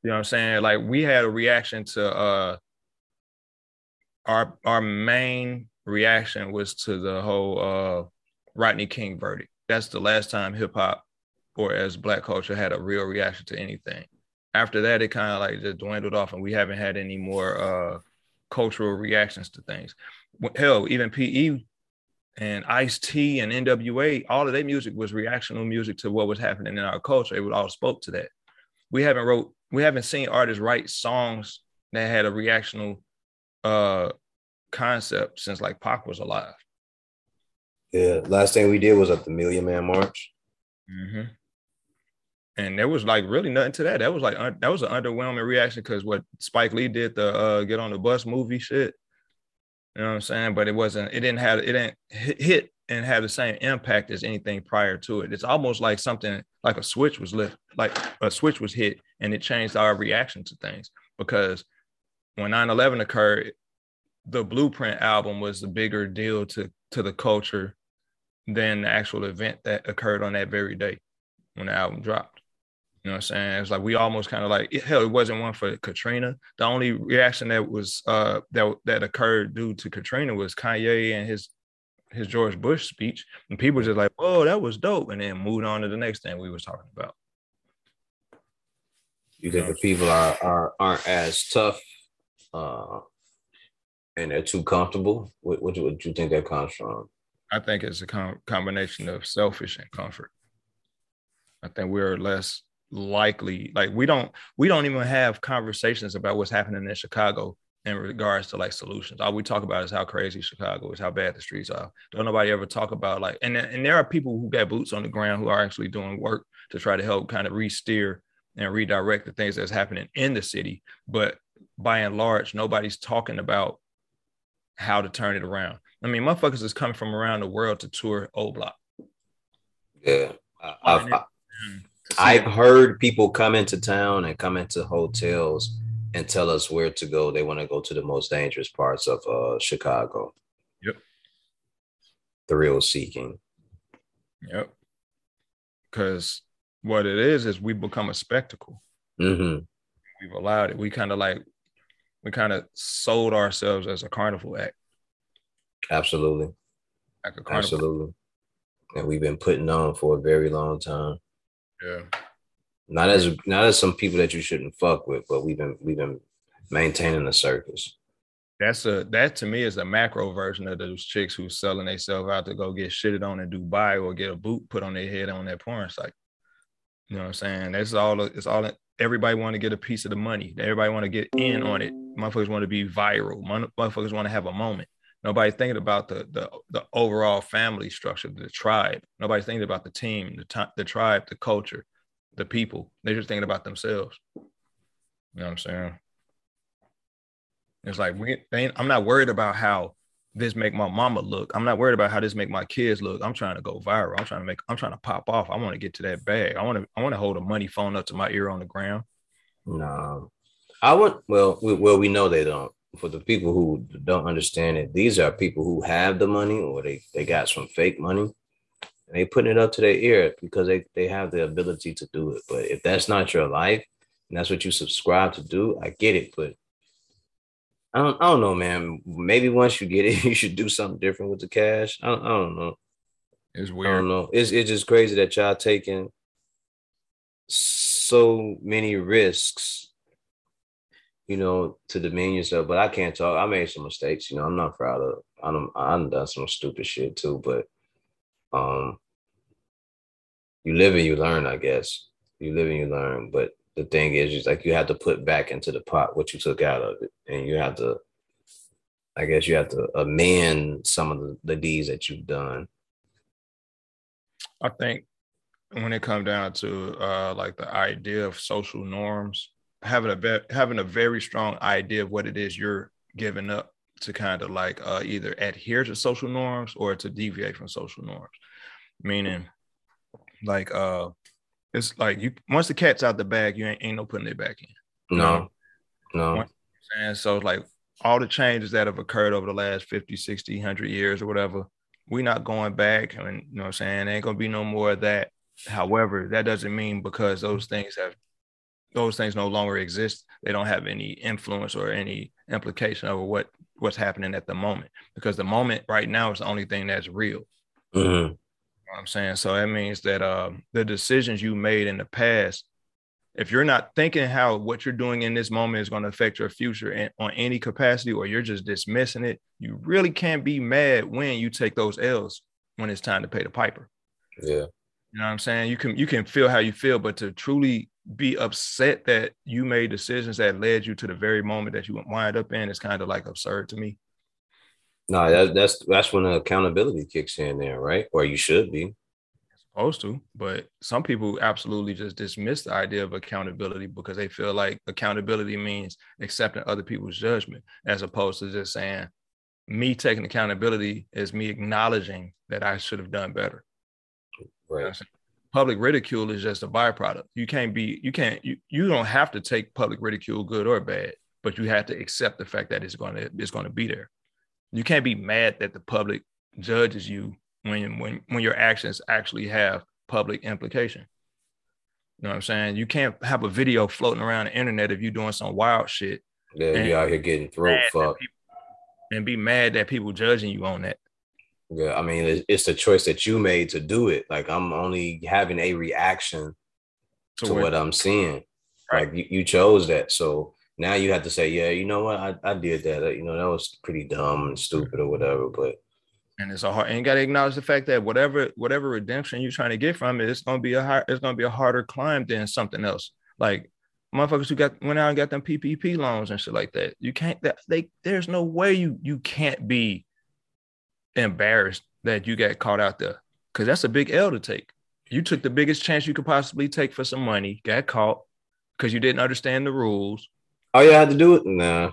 You know what I'm saying? Like we had a reaction to our main reaction was to the whole Rodney King verdict. That's the last time hip hop or as Black culture had a real reaction to anything. After that, it kind of like just dwindled off, and we haven't had any more cultural reactions to things. Hell, even P.E. and Ice-T and NWA, all of their music was reactional music to what was happening in our culture. It all spoke to that. We haven't seen artists write songs that had a reactional concept since like Pac was alive. Yeah, last thing we did was at the Million Man March. Mm-hmm. And there was like really nothing to that. That was like that was an underwhelming reaction because what Spike Lee did, the Get on the Bus movie shit. You know what I'm saying? But it didn't hit and have the same impact as anything prior to it. It's almost like something like a switch was lit, like a switch was hit, and it changed our reaction to things. Because when 9/11 occurred, the Blueprint album was the bigger deal to the culture than the actual event that occurred on that very day when the album dropped. You know what I'm saying? It's like we almost kind of like, hell, it wasn't one for Katrina. The only reaction that was that occurred due to Katrina was Kanye and his George Bush speech. And people were just like, whoa, that was dope. And then moved on to the next thing we was talking about. You think the people aren't as tough and they're too comfortable? What do you think that comes from? I think it's a combination of selfish and comfort. I think we're less likely, like we don't even have conversations about what's happening in Chicago in regards to like solutions. All we talk about is how crazy Chicago is, how bad the streets are. Don't nobody ever talk about like, and there are people who got boots on the ground who are actually doing work to try to help kind of re-steer and redirect the things that's happening in the city. But by and large, nobody's talking about how to turn it around. I mean, motherfuckers is coming from around the world to tour O Block. Yeah. I've heard people come into town and come into hotels and tell us where to go. They want to go to the most dangerous parts of Chicago. Yep. Thrill seeking. Yep. Because what it is we become a spectacle. Mm-hmm. We've allowed it. We kind of sold ourselves as a carnival act. Absolutely. Like a carnival. Absolutely. And we've been putting on for a very long time. Yeah. Not as some people that you shouldn't fuck with, but we've been maintaining the circus. That to me is a macro version of those chicks who's selling themselves out to go get shitted on in Dubai or get a boot put on their head on that porn site. You know what I'm saying? It's all everybody want to get a piece of the money. Everybody want to get in on it. Motherfuckers want to be viral. Motherfuckers want to have a moment. Nobody's thinking about the overall family structure, the tribe. Nobody's thinking about the team, the tribe, the culture, the people. They're just thinking about themselves. You know what I'm saying? It's like, I'm not worried about how this make my mama look. I'm not worried about how this make my kids look. I'm trying to go viral. I'm trying to pop off. I want to get to that bag. I want to hold a money phone up to my ear on the ground. No, we know they don't. For the people who don't understand it, these are people who have the money or they got some fake money and they putting it up to their ear because they have the ability to do it. But if that's not your life and that's what you subscribe to do, I get it. But I don't know, man. Maybe once you get it, you should do something different with the cash. I don't know. It's weird. I don't know. It's just crazy that y'all taking so many risks, you know, to demean yourself. But I can't talk. I made some mistakes. You know, I'm not proud of. I've done some stupid shit too. But you live and you learn, I guess. You live and you learn. But the thing is like you have to put back into the pot what you took out of it, and you have to, I guess, you have to amend some of the deeds that you've done. I think when it comes down to like the idea of social norms. Having a very strong idea of what it is you're giving up to kind of like either adhere to social norms or to deviate from social norms. Meaning, like it's like you once the cat's out the bag, you ain't no putting it back in. No, No. And so like all the changes that have occurred over the last 50, 60, 100 years or whatever, we're not going back. I mean, you know what I'm saying? There ain't going to be no more of that. However, that doesn't mean because those things no longer exist, they don't have any influence or any implication over what's happening at the moment, because the moment right now is the only thing that's real. Mm-hmm. You know what I'm saying? So that means that the decisions you made in the past, if you're not thinking how what you're doing in this moment is going to affect your future and on any capacity, or you're just dismissing it, you really can't be mad when you take those L's when it's time to pay the piper. Yeah. You know what I'm saying? You can feel how you feel, but to truly be upset that you made decisions that led you to the very moment that you wind up in is kind of like absurd to me. No, that's when the accountability kicks in there, right? Or you should be. Supposed to, but some people absolutely just dismiss the idea of accountability because they feel like accountability means accepting other people's judgment, as opposed to just saying, me taking accountability is me acknowledging that I should have done better. Right. Public ridicule is just a byproduct. You don't have to take public ridicule, good or bad, but you have to accept the fact that it's going to be there. You can't be mad that the public judges you when your actions actually have public implication. You know what I'm saying? You can't have a video floating around the internet of you doing some wild shit. Yeah, you out here getting throat fucked and be mad that people judging you on that. Yeah, I mean, it's a choice that you made to do it. Like, I'm only having a reaction to what I'm seeing. Right. Like, you chose that. So now you have to say, yeah, you know what? I did that. You know, that was pretty dumb and stupid or whatever. But and it's a hard, and you got to acknowledge the fact that whatever redemption you're trying to get from it, it's going to be a harder climb than something else. Like, motherfuckers who went out and got them PPP loans and shit like that. You can't, there's no way you can't be embarrassed that you got caught out there, because that's a big L to take. You took the biggest chance you could possibly take for some money, got caught because you didn't understand the rules. Oh, you had to do it? Nah,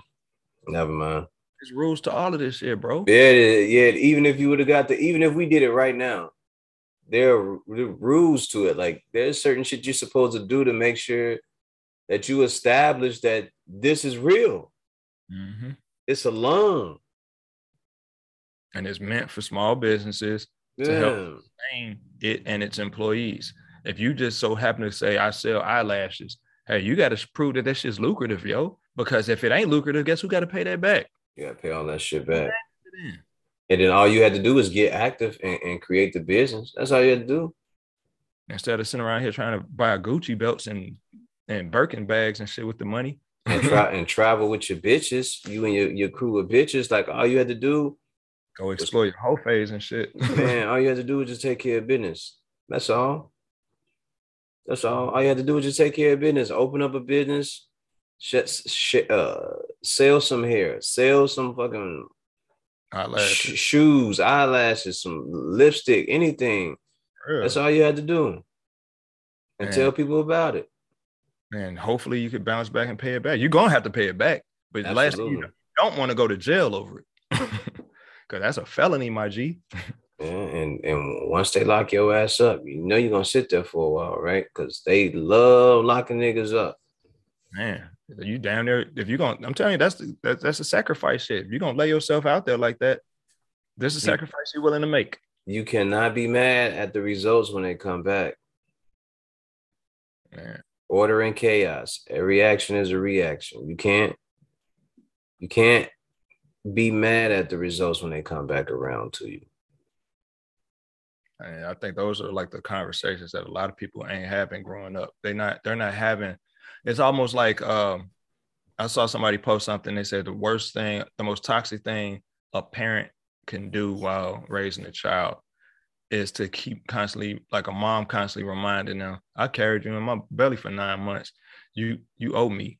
never mind. There's rules to all of this shit, bro. Yeah. Even if we did it right now, there are rules to it. Like, there's certain shit you're supposed to do to make sure that you establish that this is real. Mm-hmm. It's a loan. And it's meant for small businesses to help sustain it and its employees. If you just so happen to say, I sell eyelashes, hey, you got to prove that shit's lucrative, yo. Because if it ain't lucrative, guess who got to pay that back? You got to pay all that shit back. And then all you had to do is get active and create the business. That's all you had to do. Instead of sitting around here trying to buy Gucci belts and Birkin bags and shit with the money. and travel with your bitches, you and your crew of bitches. Like, all you had to do, go explore your whole phase and shit. Man, all you had to do was just take care of business. That's all. That's all. All you had to do was just take care of business. Open up a business. Sell some hair. Sell some fucking eyelashes. Shoes, eyelashes, some lipstick, anything. Really? That's all you had to do. And tell people about it. And hopefully you could bounce back and pay it back. You're going to have to pay it back. But last thing, you don't want to go to jail over it. Because that's a felony, my G. Yeah, and once they lock your ass up, you know you're going to sit there for a while, right? Because they love locking niggas up. Man, you down there. If you're going to, I'm telling you, that's a sacrifice shit. If you're going to lay yourself out there like that, there's a sacrifice you're willing to make. You cannot be mad at the results when they come back. Man. Order and chaos. Every action is a reaction. You can't be mad at the results when they come back around to you. And I think those are like the conversations that a lot of people ain't having growing up. They're not having. It's almost like I saw somebody post something. They said the worst thing, the most toxic thing a parent can do while raising a child is to keep constantly, like a mom constantly reminding them, I carried you in my belly for 9 months. You owe me,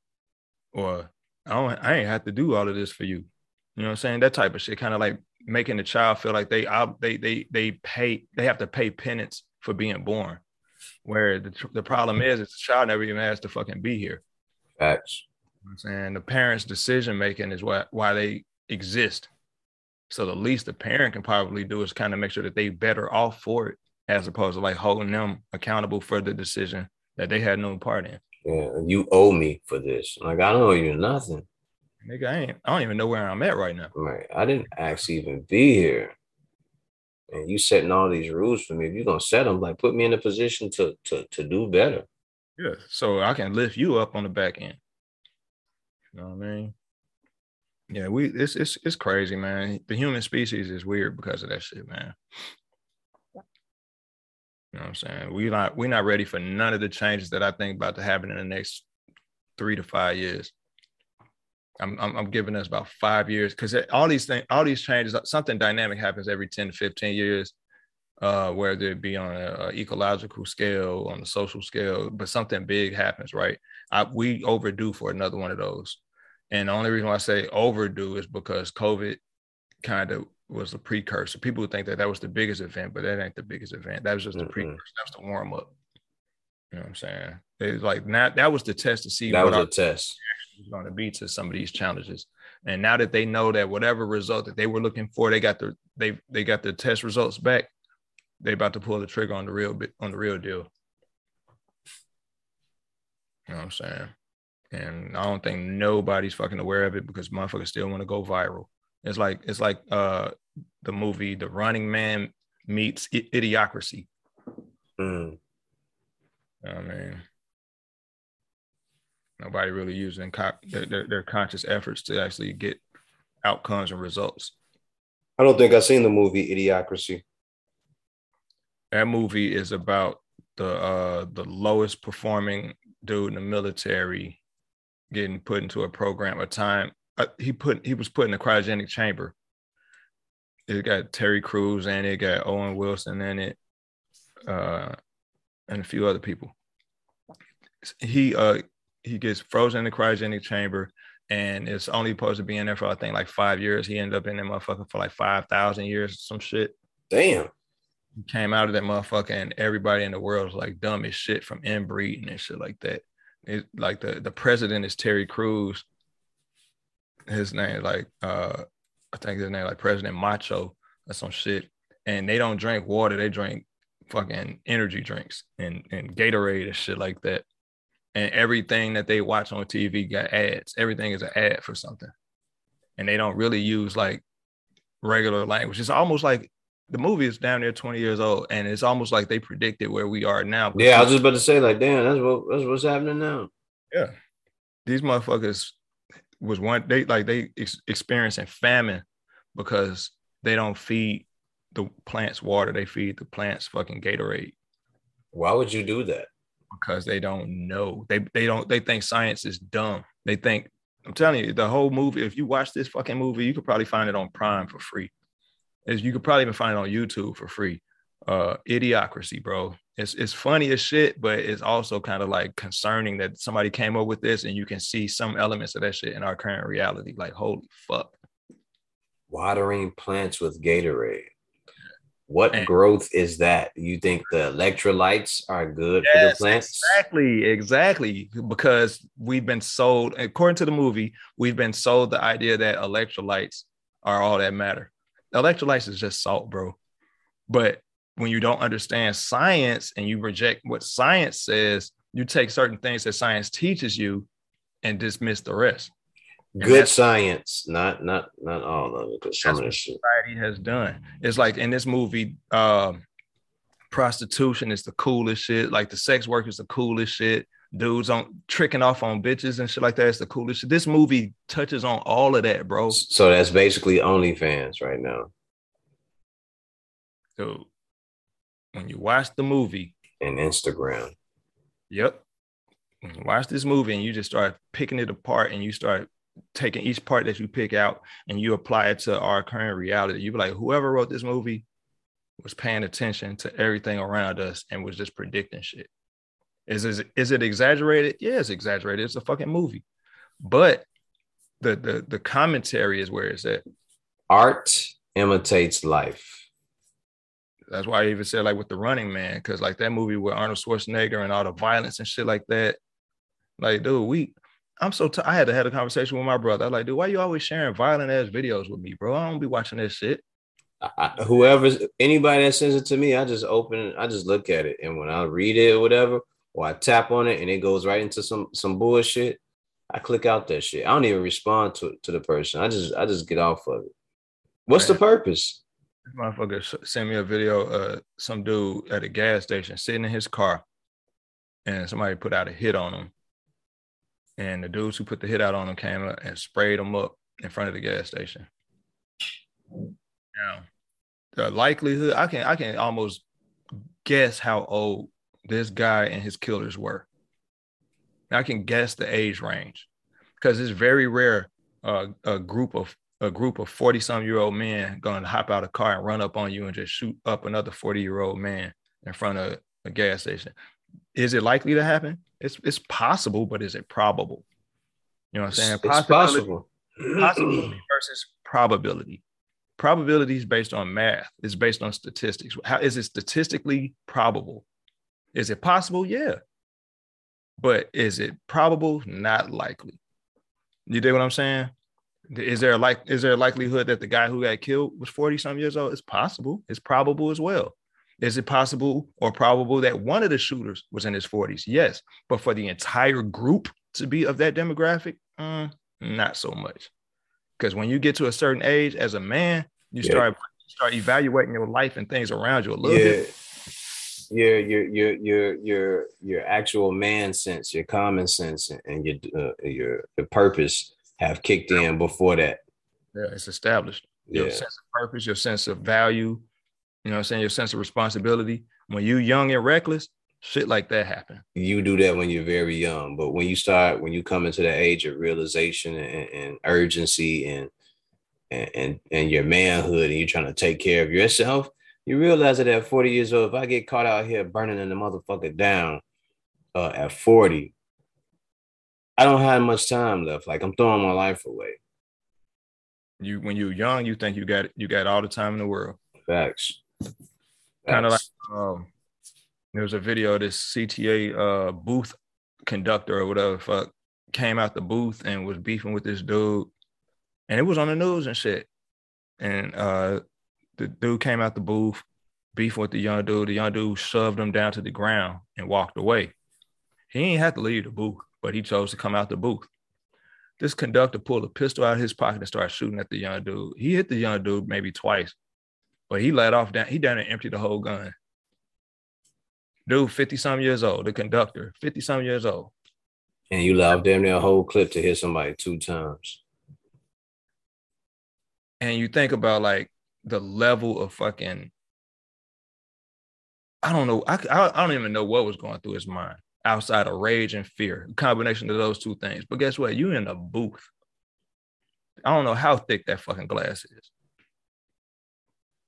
or I ain't have to do all of this for you. You know what I'm saying? That type of shit, kind of like making the child feel like they have to pay penance for being born. Where the problem is the child never even has to fucking be here. Facts. You know what I'm saying? The parents' decision making is why they exist. So the least the parent can probably do is kind of make sure that they better off for it, as opposed to like holding them accountable for the decision that they had no part in. Yeah, you owe me for this. Like, I don't owe you nothing. Nigga, I don't even know where I'm at right now. Right. I didn't actually even be here. And you setting all these rules for me. If you're going to set them, like, put me in a position to do better. Yeah. So I can lift you up on the back end. You know what I mean? Yeah, it's crazy, man. The human species is weird because of that shit, man. You know what I'm saying? We're not ready for none of the changes that I think about to happen in the next 3 to 5 years. I'm giving us about 5 years, because all these changes, something dynamic happens every 10 to 15 years, whether it be on an ecological scale, on a social scale, but something big happens, right? We overdue for another one of those. And the only reason why I say overdue is because COVID kind of was a precursor. People think that was the biggest event, but that ain't the biggest event. That was just the precursor. That was the warm up. You know what I'm saying? It's like, now that was the test to see that what our test was going to be to some of these challenges. And now that they know that whatever result that they were looking for, they got the test results back. They about to pull the trigger on the real deal. You know what I'm saying? And I don't think nobody's fucking aware of it, because motherfuckers still want to go viral. It's like the movie The Running Man meets Idiocracy. Mm. I mean, nobody really using their conscious efforts to actually get outcomes and results. I don't think I've seen the movie Idiocracy. That movie is about the lowest performing dude in the military getting put into a program, a time. He was put in a cryogenic chamber. It got Terry Crews in it, got Owen Wilson in it, and a few other people. He gets frozen in the cryogenic chamber, and it's only supposed to be in there for, I think, like 5 years. He ended up in that motherfucker for like 5,000 years or some shit. Damn. He came out of that motherfucker, and everybody in the world was like dumb as shit from inbreeding and shit like that. It, like, the president is Terry Crews. His name, like, I think his name, like, President Macho or some shit. And they don't drink water. They drink fucking energy drinks and Gatorade and shit like that. And everything that they watch on TV got ads. Everything is an ad for something. And they don't really use, like, regular language. It's almost like the movie is down there 20 years old, and it's almost like they predicted where we are now. Yeah, I was just about to say, like, damn, that's what's happening now. Yeah. These motherfuckers... was one day like they experiencing famine because they don't feed the plants water, they feed the plants fucking Gatorade. Why would you do that? Because they don't know. They think science is dumb. They think, I'm telling you, the whole movie, if you watch this fucking movie, you could probably find it on Prime for free. You could probably even find it on YouTube for free. Idiocracy, bro. It's funny as shit, but it's also kind of like concerning that somebody came up with this, and you can see some elements of that shit in our current reality. Like, holy fuck. Watering plants with Gatorade. What growth is that? You think the electrolytes are good for the plants? Exactly. Because we've been sold, according to the movie, we've been sold the idea that electrolytes are all that matter. Electrolytes is just salt, bro. But when you don't understand science and you reject what science says, you take certain things that science teaches you and dismiss the rest. Good science, not all of it. Because that's what society has done. It's like in this movie, prostitution is the coolest shit. Like, the sex work is the coolest shit. Dudes on tricking off on bitches and shit like that is the coolest shit. This movie touches on all of that, bro. So that's basically OnlyFans right now. Dude, when you watch the movie and Instagram. Yep. When you watch this movie and you just start picking it apart, and you start taking each part that you pick out and you apply it to our current reality, you be like, whoever wrote this movie was paying attention to everything around us and was just predicting shit. Is it exaggerated? Yeah, it's exaggerated. It's a fucking movie. But the commentary is where it's at. Art imitates life. That's why I even said, like, with The Running Man, because, like, that movie with Arnold Schwarzenegger and all the violence and shit like that. Like, dude, I had to have a conversation with my brother. I was like, dude, why you always sharing violent ass videos with me, bro? I don't be watching that shit. Anybody that sends it to me, I just look at it, and when I read it or whatever, or I tap on it and it goes right into some bullshit, I click out that shit. I don't even respond to the person. I just get off of it. What's the purpose? This motherfucker sent me a video. Some dude at a gas station sitting in his car, and somebody put out a hit on him. And the dudes who put the hit out on him came up and sprayed him up in front of the gas station. Now, the likelihood, I can almost guess how old this guy and his killers were. I can guess the age range, because it's very rare a group of 40-some-year-old men going to hop out of a car and run up on you and just shoot up another 40-year-old man in front of a gas station. Is it likely to happen? It's possible, but is it probable? You know what I'm saying? It's possible. Possibility versus probability. Probability is based on math. It's based on statistics. How is it statistically probable? Is it possible? Yeah. But is it probable? Not likely. You dig what I'm saying? Is there a likelihood that the guy who got killed was 40-some years old? It's possible. It's probable as well. Is it possible or probable that one of the shooters was in his 40s? Yes. But for the entire group to be of that demographic, not so much. Because when you get to a certain age as a man, you start evaluating your life and things around you a little bit. Your actual man sense, your common sense, and your purpose have kicked in before that. Yeah, it's established. Your sense of purpose, your sense of value, you know what I'm saying, your sense of responsibility. When you young and reckless, shit like that happen. You do that when you're very young, but when you come into the age of realization and urgency and your manhood, and you're trying to take care of yourself, you realize that at 40 years old, if I get caught out here burning in the motherfucker down at 40, I don't have much time left. Like, I'm throwing my life away. When you're young, you think you got all the time in the world. Facts. Kind of like there was a video of this CTA booth conductor or whatever the fuck came out the booth and was beefing with this dude, and it was on the news and shit. And the dude came out the booth, beefing with the young dude. The young dude shoved him down to the ground and walked away. He ain't had to leave the booth, but he chose to come out the booth. This conductor pulled a pistol out of his pocket and started shooting at the young dude. He hit the young dude maybe twice, but he let off down. He down and emptied the whole gun. Dude, 50-some years old. The conductor, 50-some years old. And you let off damn near a whole clip to hit somebody 2 times. And you think about, like, the level of fucking, I don't know. I don't even know what was going through his mind outside of rage and fear, a combination of those two things. But guess what? You in a booth. I don't know how thick that fucking glass is.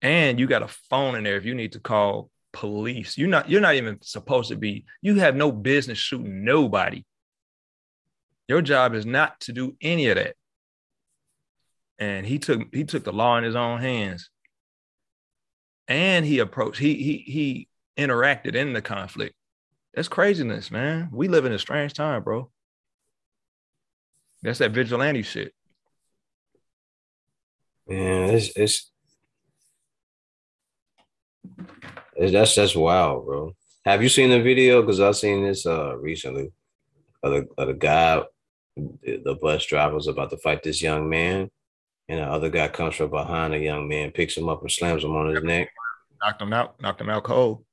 And you got a phone in there if you need to call police. You're not even supposed to be, you have no business shooting nobody. Your job is not to do any of that. And he took the law in his own hands. And he interacted in the conflict. That's craziness, man. We live in a strange time, bro. That's that vigilante shit. Man, that's wild, bro. Have you seen the video? Because I've seen this recently of the guy, the bus driver was about to fight this young man. And the other guy comes from behind a young man, picks him up and slams him on his neck. Knocked him out cold.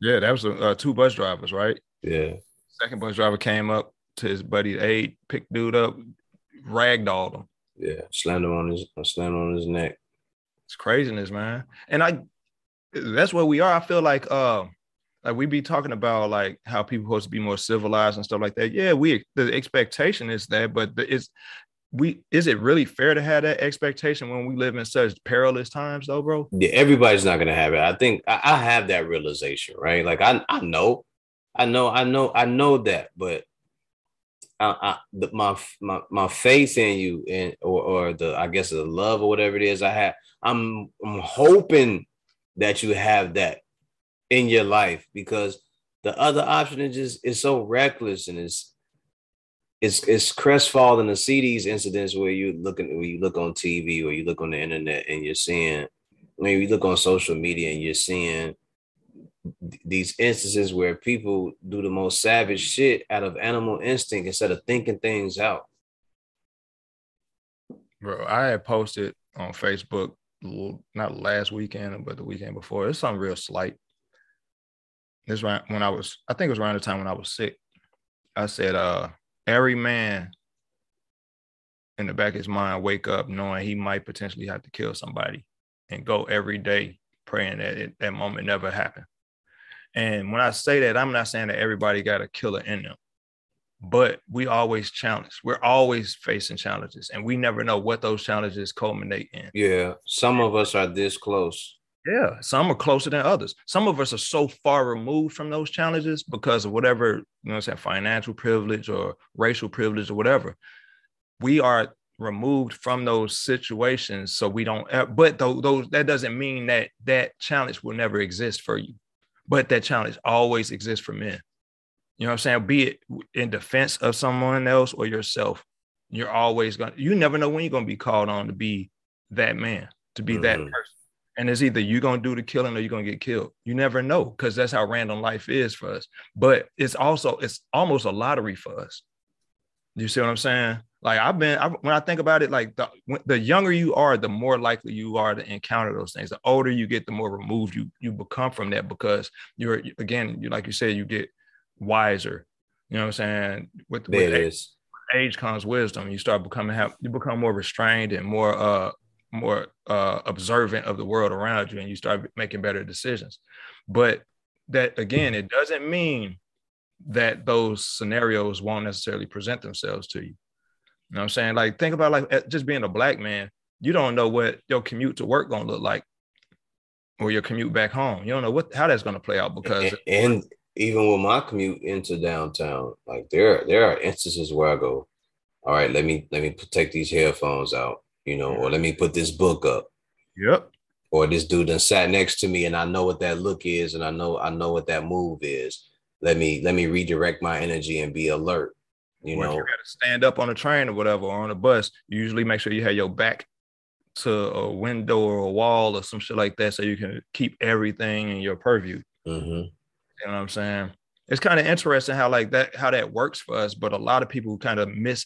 Yeah, that was 2 bus drivers, right? Yeah. Second bus driver came up to his buddy's aid, picked dude up, ragdolled him. Yeah, slammed him on his neck. It's craziness, man. And that's where we are. I feel like we be talking about like how people supposed to be more civilized and stuff like that. Yeah, the expectation is that, but is it really fair to have that expectation when we live in such perilous times, though, bro? Yeah, everybody's not gonna have it. I think I have that realization, right? Like I know that, but my faith in you, and or the, I guess, the love or whatever it is I have, I'm hoping that you have that in your life, because the other option is just, it's so reckless, and it's crestfalling to see these incidents where you look on TV or you look on the internet and you're seeing, you look on social media and you're seeing these instances where people do the most savage shit out of animal instinct instead of thinking things out. Bro, I had posted on Facebook, not last weekend, but the weekend before. It's something real slight. This when I was, I think it was around the time when I was sick. I said, every man in the back of his mind wake up knowing he might potentially have to kill somebody and go every day praying that that moment never happened. And when I say that, I'm not saying that everybody got a killer in them, but we always challenge. We're always facing challenges, and we never know what those challenges culminate in. Yeah, some of us are this close. Yeah, some are closer than others. Some of us are so far removed from those challenges because of whatever, financial privilege or racial privilege or whatever. We are removed from those situations, so we don't. But those that doesn't mean that that challenge will never exist for you. But that challenge always exists for men. You know what I'm saying? Be it in defense of someone else or yourself, you're always going to, you never know when you're going to be called on to be that man, to be that person. And it's either you're going to do the killing or you're going to get killed. You never know, because that's how random life is for us. But it's almost a lottery for us. You see what I'm saying? Like when I think about it, like the younger you are, the more likely you are to encounter those things. The older you get, the more removed you become from that, because you're, like you said, you get wiser. You know what I'm saying? With age comes wisdom. You start become more restrained and more observant of the world around you, and you start making better decisions. But that, again, it doesn't mean that those scenarios won't necessarily present themselves to you. You know what I'm saying? Like, think about, like, just being a black man, you don't know what your commute to work going to look like, or your commute back home. You don't know how that's going to play out, because... And even with my commute into downtown, like, there are instances where I go, all right, let me take these headphones out, or let me put this book up. Yep. Or this dude done sat next to me and I know what that look is, and I know what that move is. Let me redirect my energy and be alert. If you gotta stand up on a train or whatever, or on a bus, you usually make sure you have your back to a window or a wall or some shit like that, so you can keep everything in your purview. Mm-hmm. You know what I'm saying? It's kind of interesting how that works for us, but a lot of people kind of miss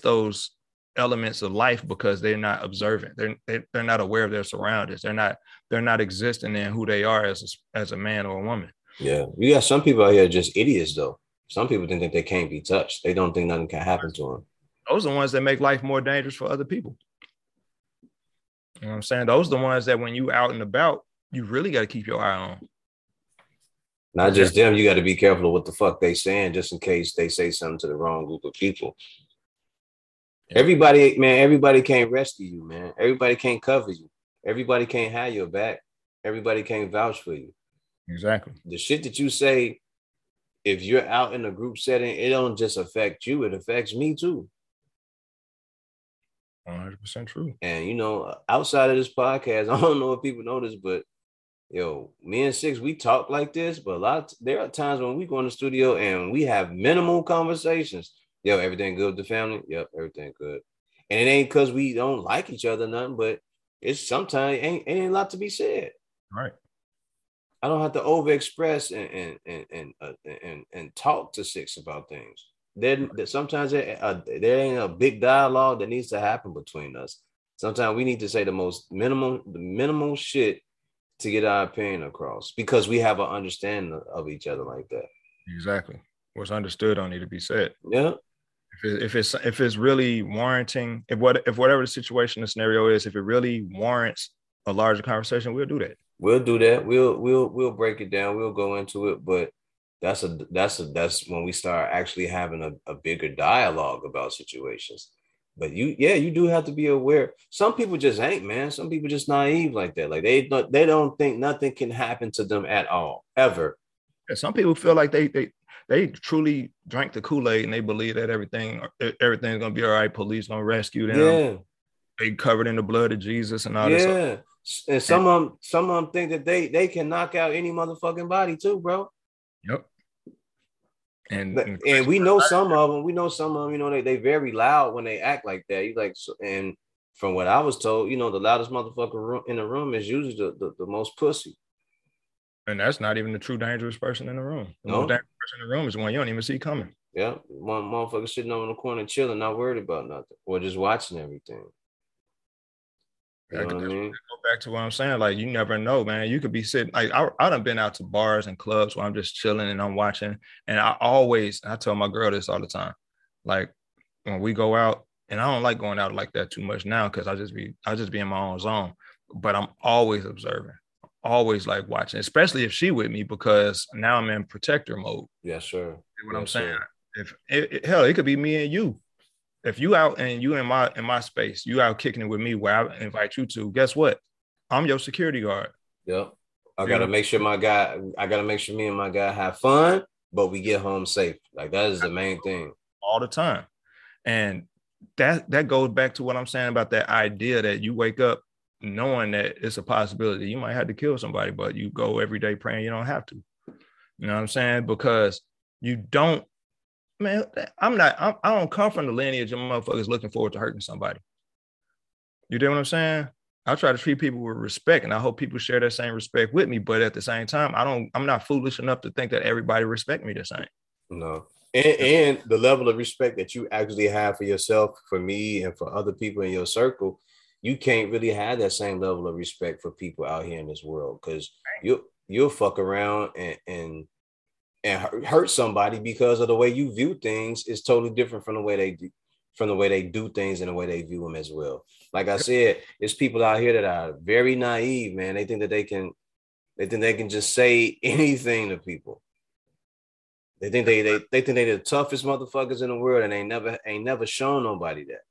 those elements of life because they're not observant. They're not aware of their surroundings. They're not existing in who they are as a man or a woman. Yeah, you got some people out here just idiots though. Some people think that they can't be touched. They don't think nothing can happen to them. Those are the ones that make life more dangerous for other people. You know what I'm saying? Those are the ones that when you out and about, you really got to keep your eye on. Not just them. You got to be careful of what the fuck they saying, just in case they say something to the wrong group of people. Everybody can't rescue you, man. Everybody can't cover you. Everybody can't have your back. Everybody can't vouch for you. Exactly. The shit that you say, if you're out in a group setting, it don't just affect you. It affects me too. 100% true. And, outside of this podcast, I don't know if people know this, but me and Six, we talk like this, but there are times when we go in the studio and we have minimal conversations. Yo, everything good with the family? Yep, everything good. And it ain't because we don't like each other or nothing, but it's sometimes ain't a lot to be said. Right. I don't have to overexpress and talk to Six about things. Sometimes there ain't a big dialogue that needs to happen between us. Sometimes we need to say the minimal shit to get our opinion across, because we have an understanding of each other like that. Exactly. What's understood don't need to be said. Yeah. If it's really warranting, if whatever the situation, the scenario is, if it really warrants a larger conversation, we'll do that. We'll do that. We'll break it down. We'll go into it, but that's when we start actually having a bigger dialogue about situations. But you do have to be aware. Some people just ain't, man. Some people just naive like that. Like they don't think nothing can happen to them at all, ever. Yeah, some people feel like they truly drank the Kool-Aid and they believe that everything's gonna be all right. Police gonna rescue them. Yeah. They covered in the blood of Jesus and all this. Yeah. And some of them think that they can knock out any motherfucking body too, bro. Yep. And we know some of them. They very loud when they act like that. And from what I was told, the loudest motherfucker in the room is usually the most pussy. And that's not even the true dangerous person in the room. The most dangerous person in the room is one you don't even see coming. Yeah, one motherfucker sitting over in the corner chilling, not worried about nothing, or just watching everything. You know what I mean? Go back to what I'm saying. Like, you never know, man. You could be sitting, like, I done been out to bars and clubs where I'm just chilling and I'm watching. And I tell my girl this all the time. Like, when we go out, and I don't like going out like that too much now because I just be in my own zone. But I'm always observing, always like watching, especially if she with me, because now I'm in protector mode. Yeah, sure. You know what I'm saying? If hell, it could be me and you. If you out and you in my space, you out kicking it with me where I invite you to, guess what? I'm your security guard. Yep. I gotta make sure me and my guy have fun, but we get home safe. Like, that is the main thing. All the time. And that goes back to what I'm saying about that idea that you wake up knowing that it's a possibility. You might have to kill somebody, but you go every day praying you don't have to. You know what I'm saying? Because you don't. Man, I don't come from the lineage of motherfuckers looking forward to hurting somebody. You know what I'm saying? I try to treat people with respect, and I hope people share that same respect with me. But at the same time, I'm not foolish enough to think that everybody respect me the same. No. And the level of respect that you actually have for yourself, for me, and for other people in your circle, you can't really have that same level of respect for people out here in this world, because you'll fuck around and hurt somebody because of the way you view things is totally different from the way they do things and the way they view them as well. Like I said, it's people out here that are very naive, man. They think that they can just say anything to people. They think they're the toughest motherfuckers in the world, and they ain't never shown nobody that.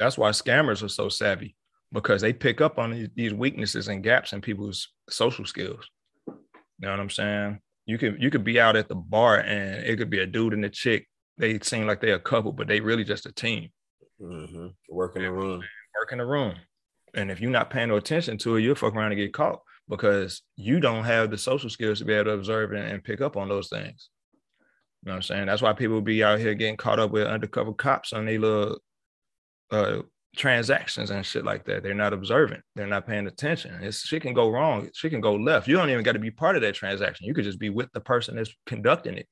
That's why scammers are so savvy, because they pick up on these weaknesses and gaps in people's social skills. You know what I'm saying? You could be out at the bar and it could be a dude and a chick. They seem like they're a couple, but they really just a team. Mm-hmm. Work in the room. And if you're not paying no attention to it, you'll fuck around and get caught, because you don't have the social skills to be able to observe and pick up on those things. You know what I'm saying? That's why people be out here getting caught up with undercover cops on their little transactions and shit like that. They're not observing. They're not paying attention. Shit can go wrong. Shit can go left. You don't even got to be part of that transaction. You could just be with the person that's conducting it.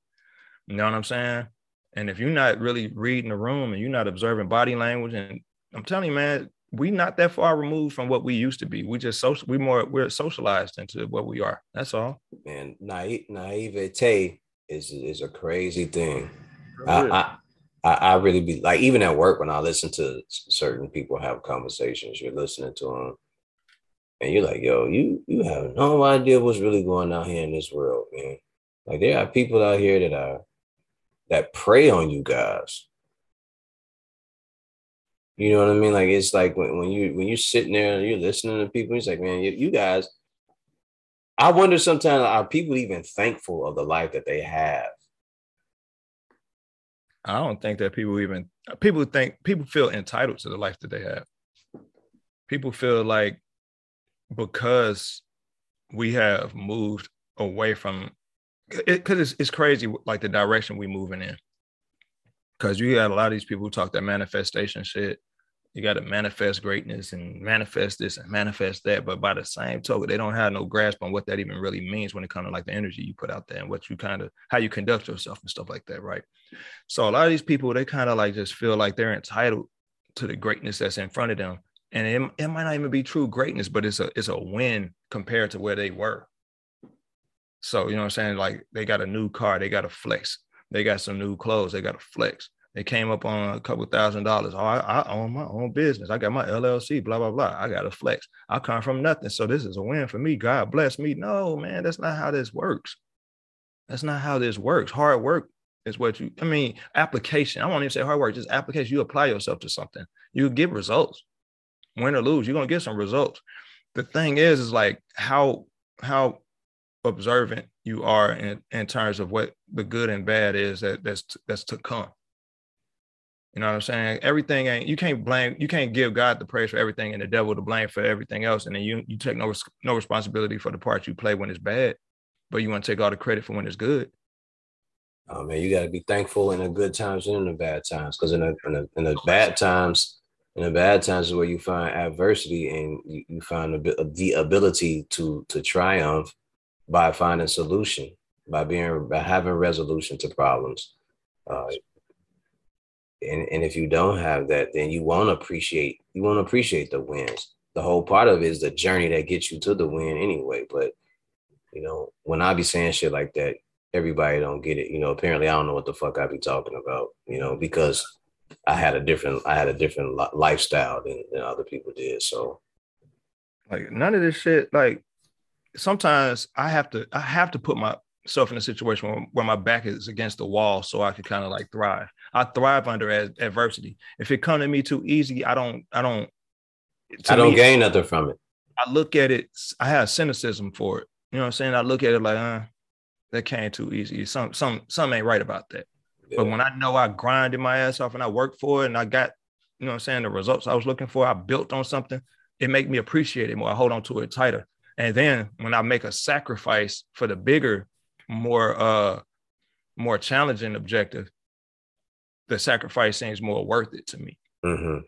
You know what I'm saying? And if you're not really reading the room and you're not observing body language, and I'm telling you, man, we not that far removed from what we used to be. We're socialized into what we are. That's all. Man, naivete is a crazy thing. I really be like, even at work, when I listen to certain people have conversations, you're listening to them and you're like, yo, you have no idea what's really going on here in this world, man. Like, there are people out here that prey on you guys. You know what I mean? Like, it's like when you're sitting there and you're listening to people, it's like, man, you guys, I wonder sometimes, are people even thankful of the life that they have? I don't think that people feel entitled to the life that they have. People feel like, because we have moved away from it, because it's crazy, like the direction we're moving in. Because you got a lot of these people who talk that manifestation shit. You got to manifest greatness and manifest this and manifest that. But by the same token, they don't have no grasp on what that even really means when it comes to like the energy you put out there and what you how you conduct yourself and stuff like that. Right. So a lot of these people, they kind of like just feel like they're entitled to the greatness that's in front of them. And it might not even be true greatness, but it's a win compared to where they were. So, you know what I'm saying? Like, they got a new car, they got to flex. They got some new clothes, they got to flex. They came up on a couple $1,000. Oh, I own my own business. I got my LLC, blah, blah, blah. I got a flex. I come from nothing, so this is a win for me. God bless me. No, man, that's not how this works. That's not how this works. Hard work is what you, I mean, application. I won't even say hard work, just application. You apply yourself to something. You get results. Win or lose, you're going to get some results. The thing is like how observant you are in terms of what the good and bad is that's to come. You know what I'm saying? Everything ain't, you can't give God the praise for everything and the devil the blame for everything else. And then you take no responsibility for the part you play when it's bad, but you want to take all the credit for when it's good. Oh man, you got to be thankful in the good times and in the bad times. Cause in the bad times is where you find adversity and you find the ability to triumph by finding solution, by having resolution to problems. And if you don't have that, then you won't appreciate the wins. The whole part of it is the journey that gets you to the win anyway. But, you know, when I be saying shit like that, everybody don't get it. You know, apparently I don't know what the fuck I be talking about, you know, because I had a different lifestyle than other people did. So like none of this shit, like sometimes I have to put myself in a situation where my back is against the wall so I can kind of like thrive. I thrive under adversity. If it come to me too easy, I don't gain nothing from it. I look at it, I have cynicism for it. You know what I'm saying? I look at it like, that came too easy. Some ain't right about that. Yeah. But when I know I grinded my ass off and I worked for it and I got, you know what I'm saying, the results I was looking for, I built on something, it make me appreciate it more. I hold on to it tighter. And then when I make a sacrifice for the bigger, more challenging objective, the sacrifice seems more worth it to me. Mm-hmm.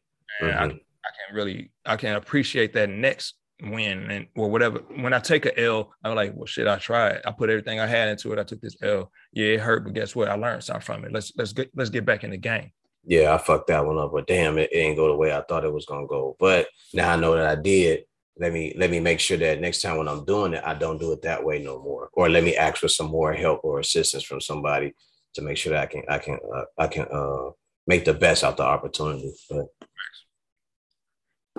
And mm-hmm. I can appreciate that next win and or whatever. When I take a L, I'm like, well, shit, I tried. I put everything I had into it. I took this L. Yeah, it hurt, but guess what? I learned something from it. Let's get back in the game. Yeah, I fucked that one up, but damn, it ain't go the way I thought it was gonna go. But now I know that I did. Let me make sure that next time when I'm doing it, I don't do it that way no more. Or let me ask for some more help or assistance from somebody to make sure that I can make the best out the opportunity. But.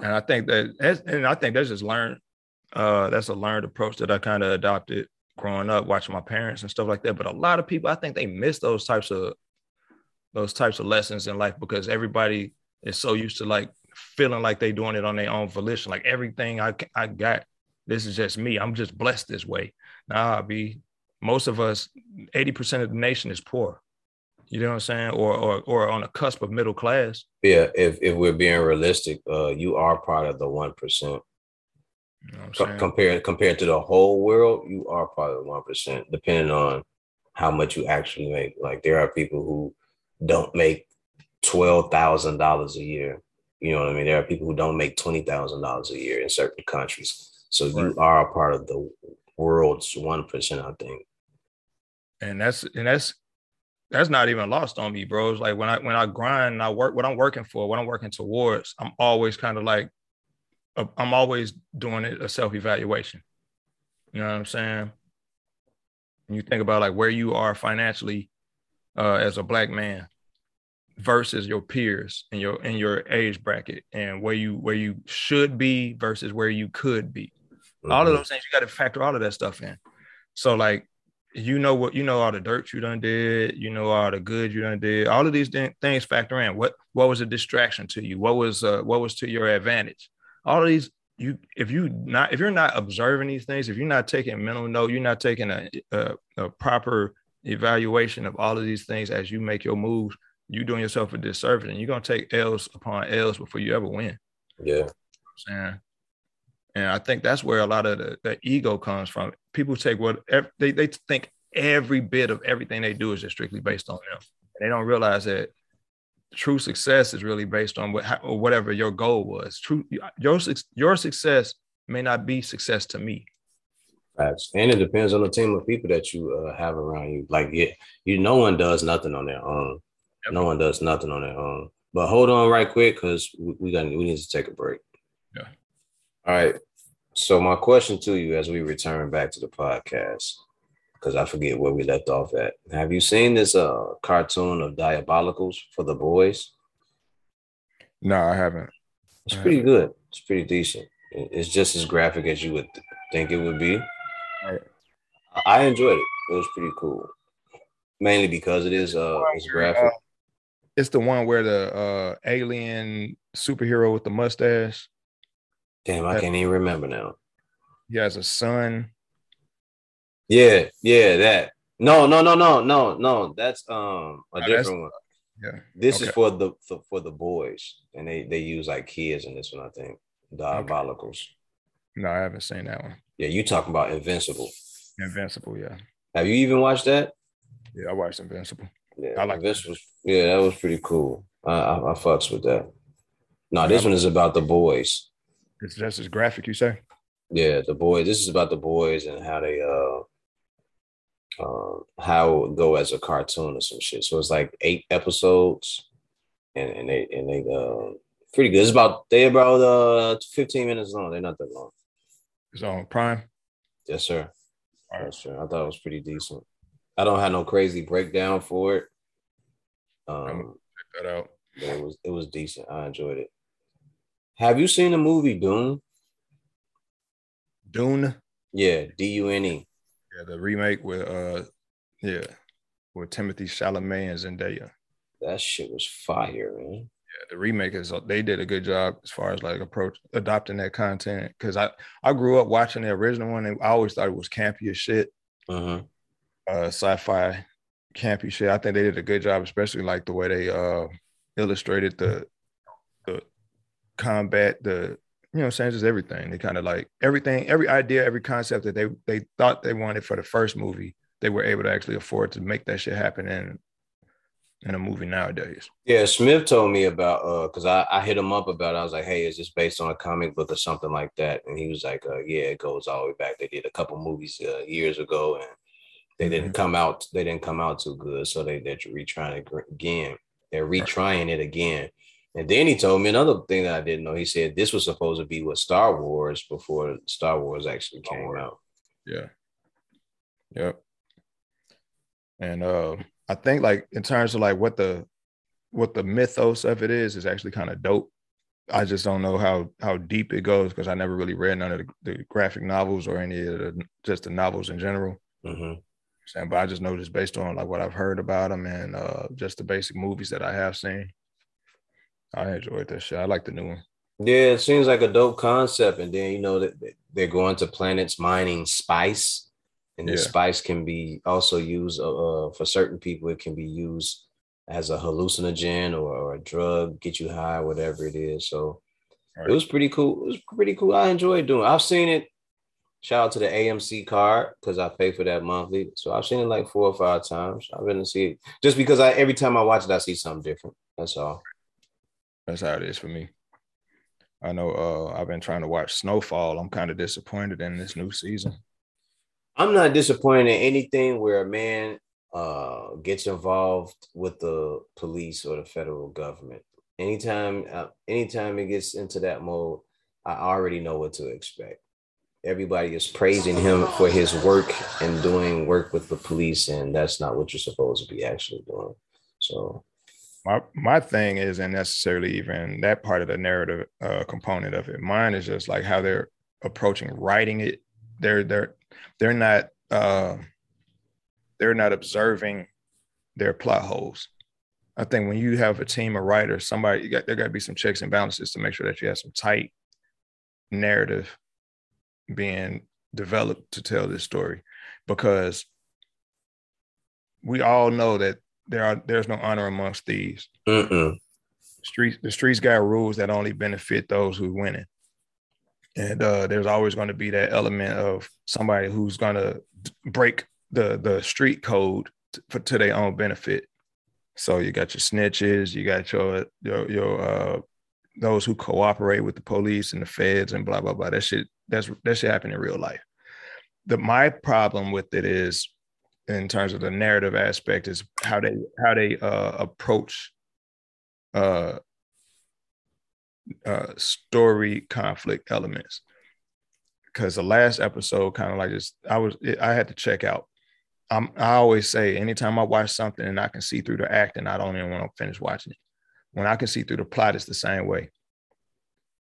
And I think that's just learned. That's a learned approach that I kind of adopted growing up, watching my parents and stuff like that. But a lot of people, I think they miss those types of lessons in life because everybody is so used to like feeling like they're doing it on their own volition. Like everything I got, this is just me. I'm just blessed this way. Most of us, 80% of the nation is poor. You know what I'm saying? Or on the cusp of middle class. Yeah, if we're being realistic, you are part of the 1%. You know what I'm compared to the whole world, you are part of the 1%, depending on how much you actually make. Like there are people who don't make $12,000 a year. You know what I mean? There are people who don't make $20,000 a year in certain countries. So right. You are a part of the world's 1%, I think. That's not even lost on me, bro. It's like when I grind and I work, what I'm working for, what I'm working towards, I'm always kind of like, I'm always doing a self-evaluation. You know what I'm saying? And you think about like where you are financially as a Black man versus your peers and your age bracket and where you should be versus where you could be. Mm-hmm. All of those things, you got to factor all of that stuff in. So like, all the dirt you done did, all the good you done did, all of these things factor in. What was a distraction to you? What was to your advantage? All of these, if you're not observing these things, if you're not taking mental note, you're not taking a proper evaluation of all of these things as you make your moves, you're doing yourself a disservice, and you're gonna take L's upon L's before you ever win. Yeah. You know, and I think that's where a lot of the ego comes from. People take whatever they think every bit of everything they do is just strictly based on them. And they don't realize that true success is really based on whatever your goal was. Your success may not be success to me. And it depends on the team of people that you have around you. Like, yeah, no one does nothing on their own. Yep. No one does nothing on their own. But hold on right quick because we need to take a break. Yeah. All right. So my question to you as we return back to the podcast, because I forget where we left off at. Have you seen this cartoon of Diabolicals for the boys? No, I haven't. It's pretty good. It's pretty decent. It's just as graphic as you would think it would be. Right. I enjoyed it. It was pretty cool. Mainly because it is it's graphic. It's the one where the alien superhero with the mustache. Damn, I can't even remember now. He has a son. Yeah, that. No. That's different one. Yeah, this is for the boys, and they use like kids in this one. I think Diabolicals. Okay. No, I haven't seen that one. Yeah, you talking about Invincible? Invincible, yeah. Have you even watched that? Yeah, I watched Invincible. Yeah, I like this. Yeah, that was pretty cool. I fucks with that. No, this one is about the boys. It's just as graphic, you say? Yeah, the boys. This is about the boys and how they how it would go as a cartoon or some shit. So it's like 8 episodes, and they pretty good. It's about 15 minutes long. They're not that long. It's on Prime. Yes, sir. All right. Yes, sir. I thought it was pretty decent. I don't have no crazy breakdown for it. Check that out. It was decent. I enjoyed it. Have you seen the movie Dune? Dune? Yeah, Dune. Yeah, the remake with Timothy Chalamet and Zendaya. That shit was fire, man. Yeah, the remake they did a good job as far as like adopting that content, because I grew up watching the original one and I always thought it was campy as shit. Uh-huh. Sci-fi campy shit. I think they did a good job, especially like the way they illustrated the combat, the, you know what I'm saying, just everything. They kind of like everything, every idea, every concept that they thought they wanted for the first movie, they were able to actually afford to make that shit happen in a movie nowadays. Yeah, Smith told me about, because I hit him up about it. I was like, hey, is this based on a comic book or something like that? And he was like, yeah, it goes all the way back. They did a couple movies years ago and they didn't come out. They didn't come out too good, so they're retrying it again. And then he told me another thing that I didn't know. He said this was supposed to be with Star Wars before Star Wars actually came out. Yeah. Yep. And I think like in terms of like what the mythos of it is actually kind of dope. I just don't know how deep it goes because I never really read none of the graphic novels or any of the novels in general. Mm-hmm. But I just know just based on like what I've heard about them and just the basic movies that I have seen, I enjoyed that shit. I like the new one. Yeah, it seems like a dope concept. And then, you know, that they're going to planets mining spice. And the spice can be also used for certain people. It can be used as a hallucinogen or a drug, get you high, whatever it is. So It was pretty cool. I enjoyed doing it. I've seen it. Shout out to the AMC card because I pay for that monthly. So I've seen it like 4 or 5 times. I've been to see it just because every time I watch it, I see something different. That's all. That's how it is for me. I know I've been trying to watch Snowfall. I'm kind of disappointed in this new season. I'm not disappointed in anything where a man gets involved with the police or the federal government. Anytime it gets into that mode, I already know what to expect. Everybody is praising him for his work and doing work with the police, and that's not what you're supposed to be actually doing. So my thing isn't necessarily even that part of the narrative component of it. Mine is just like how they're approaching writing it. They're not observing their plot holes. I think when you have a team of writers, there got to be some checks and balances to make sure that you have some tight narrative being developed to tell this story, because we all know that there's no honor amongst thieves. The streets got rules that only benefit those who win it, and there's always going to be that element of somebody who's going to break the street code to their own benefit. So you got your snitches, you got your those who cooperate with the police and the feds and blah blah blah. That shit happened in real life. My problem with it is, in terms of the narrative aspect, is how they approach story conflict elements. Because the last episode kind of like just I had to check out. I always say anytime I watch something and I can see through the acting, I don't even want to finish watching it. When I can see through the plot, it's the same way.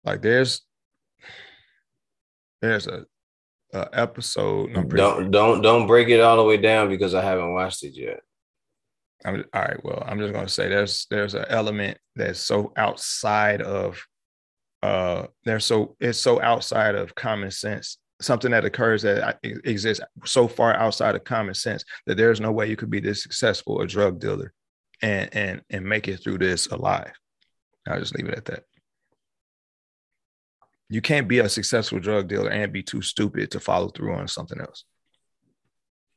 Like there's a episode. Don't break it all the way down because I haven't watched it yet. All right. Well, I'm just gonna say there's an element that's so outside of it's so outside of common sense. Something that occurs that exists so far outside of common sense that there's no way you could be this successful a drug dealer and make it through this alive. I'll just leave it at that. You can't be a successful drug dealer and be too stupid to follow through on something else.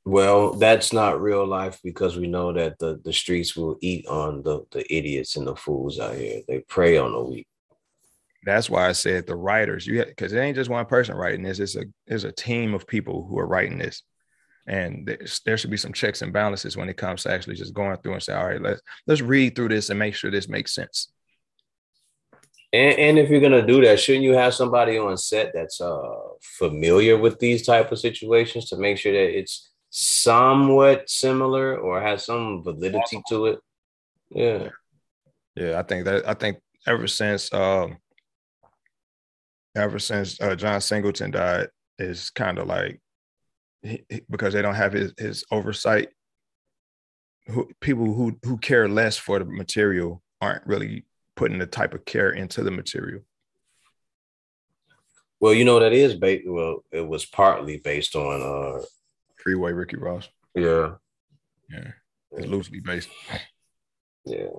Well, that's not real life because we know that the streets will eat on the idiots and the fools out here. They prey on the weak. That's why I said the writers, because it ain't just one person writing this. It's a team of people who are writing this. And there should be some checks and balances when it comes to actually just going through and say, all right, let's read through this and make sure this makes sense. And if you're going to do that, shouldn't you have somebody on set that's familiar with these type of situations to make sure that it's somewhat similar or has some validity to it? Yeah. Yeah, I think ever since John Singleton died, it's kind of like, because they don't have his oversight, people who care less for the material aren't really putting the type of care into the material. Well, you know, that is it was partly based on Freeway Ricky Ross. Yeah, it's loosely based. Yeah,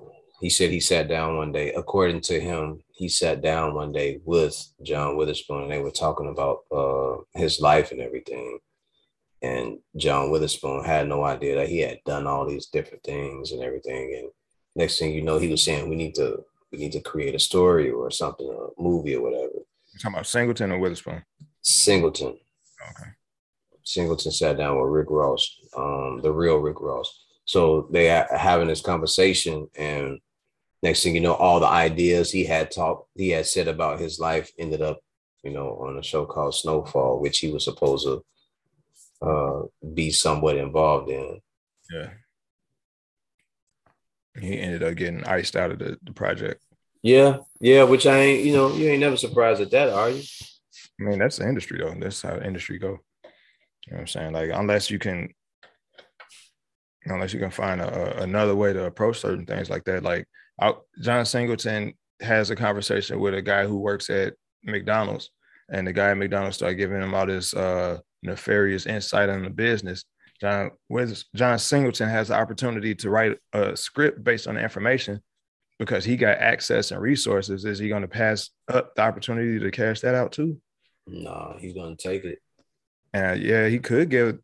he said he sat down one day. According to him, he sat down one day with John Witherspoon, and they were talking about his life and everything. And John Witherspoon had no idea that he had done all these different things and everything. And next thing you know, he was saying, we need to create a story or something, a movie or whatever. You're talking about Singleton or Witherspoon? Singleton. Okay. Singleton sat down with Rick Ross, the real Rick Ross. So they are having this conversation, and next thing you know, all the ideas he had said about his life ended up, you know, on a show called Snowfall, which he was supposed to be somewhat involved in. Yeah. He ended up getting iced out of the project. Yeah, which I ain't, you know, you ain't never surprised at that, are you? I mean, that's the industry, though. That's how the industry go. You know what I'm saying? Like, unless you can find another way to approach certain things like that. Like, John Singleton has a conversation with a guy who works at McDonald's, and the guy at McDonald's started giving him all this nefarious insight on the business. John Singleton has the opportunity to write a script based on the information because he got access and resources. Is he going to pass up the opportunity to cash that out too? No, he's going to take it. And yeah, he probably,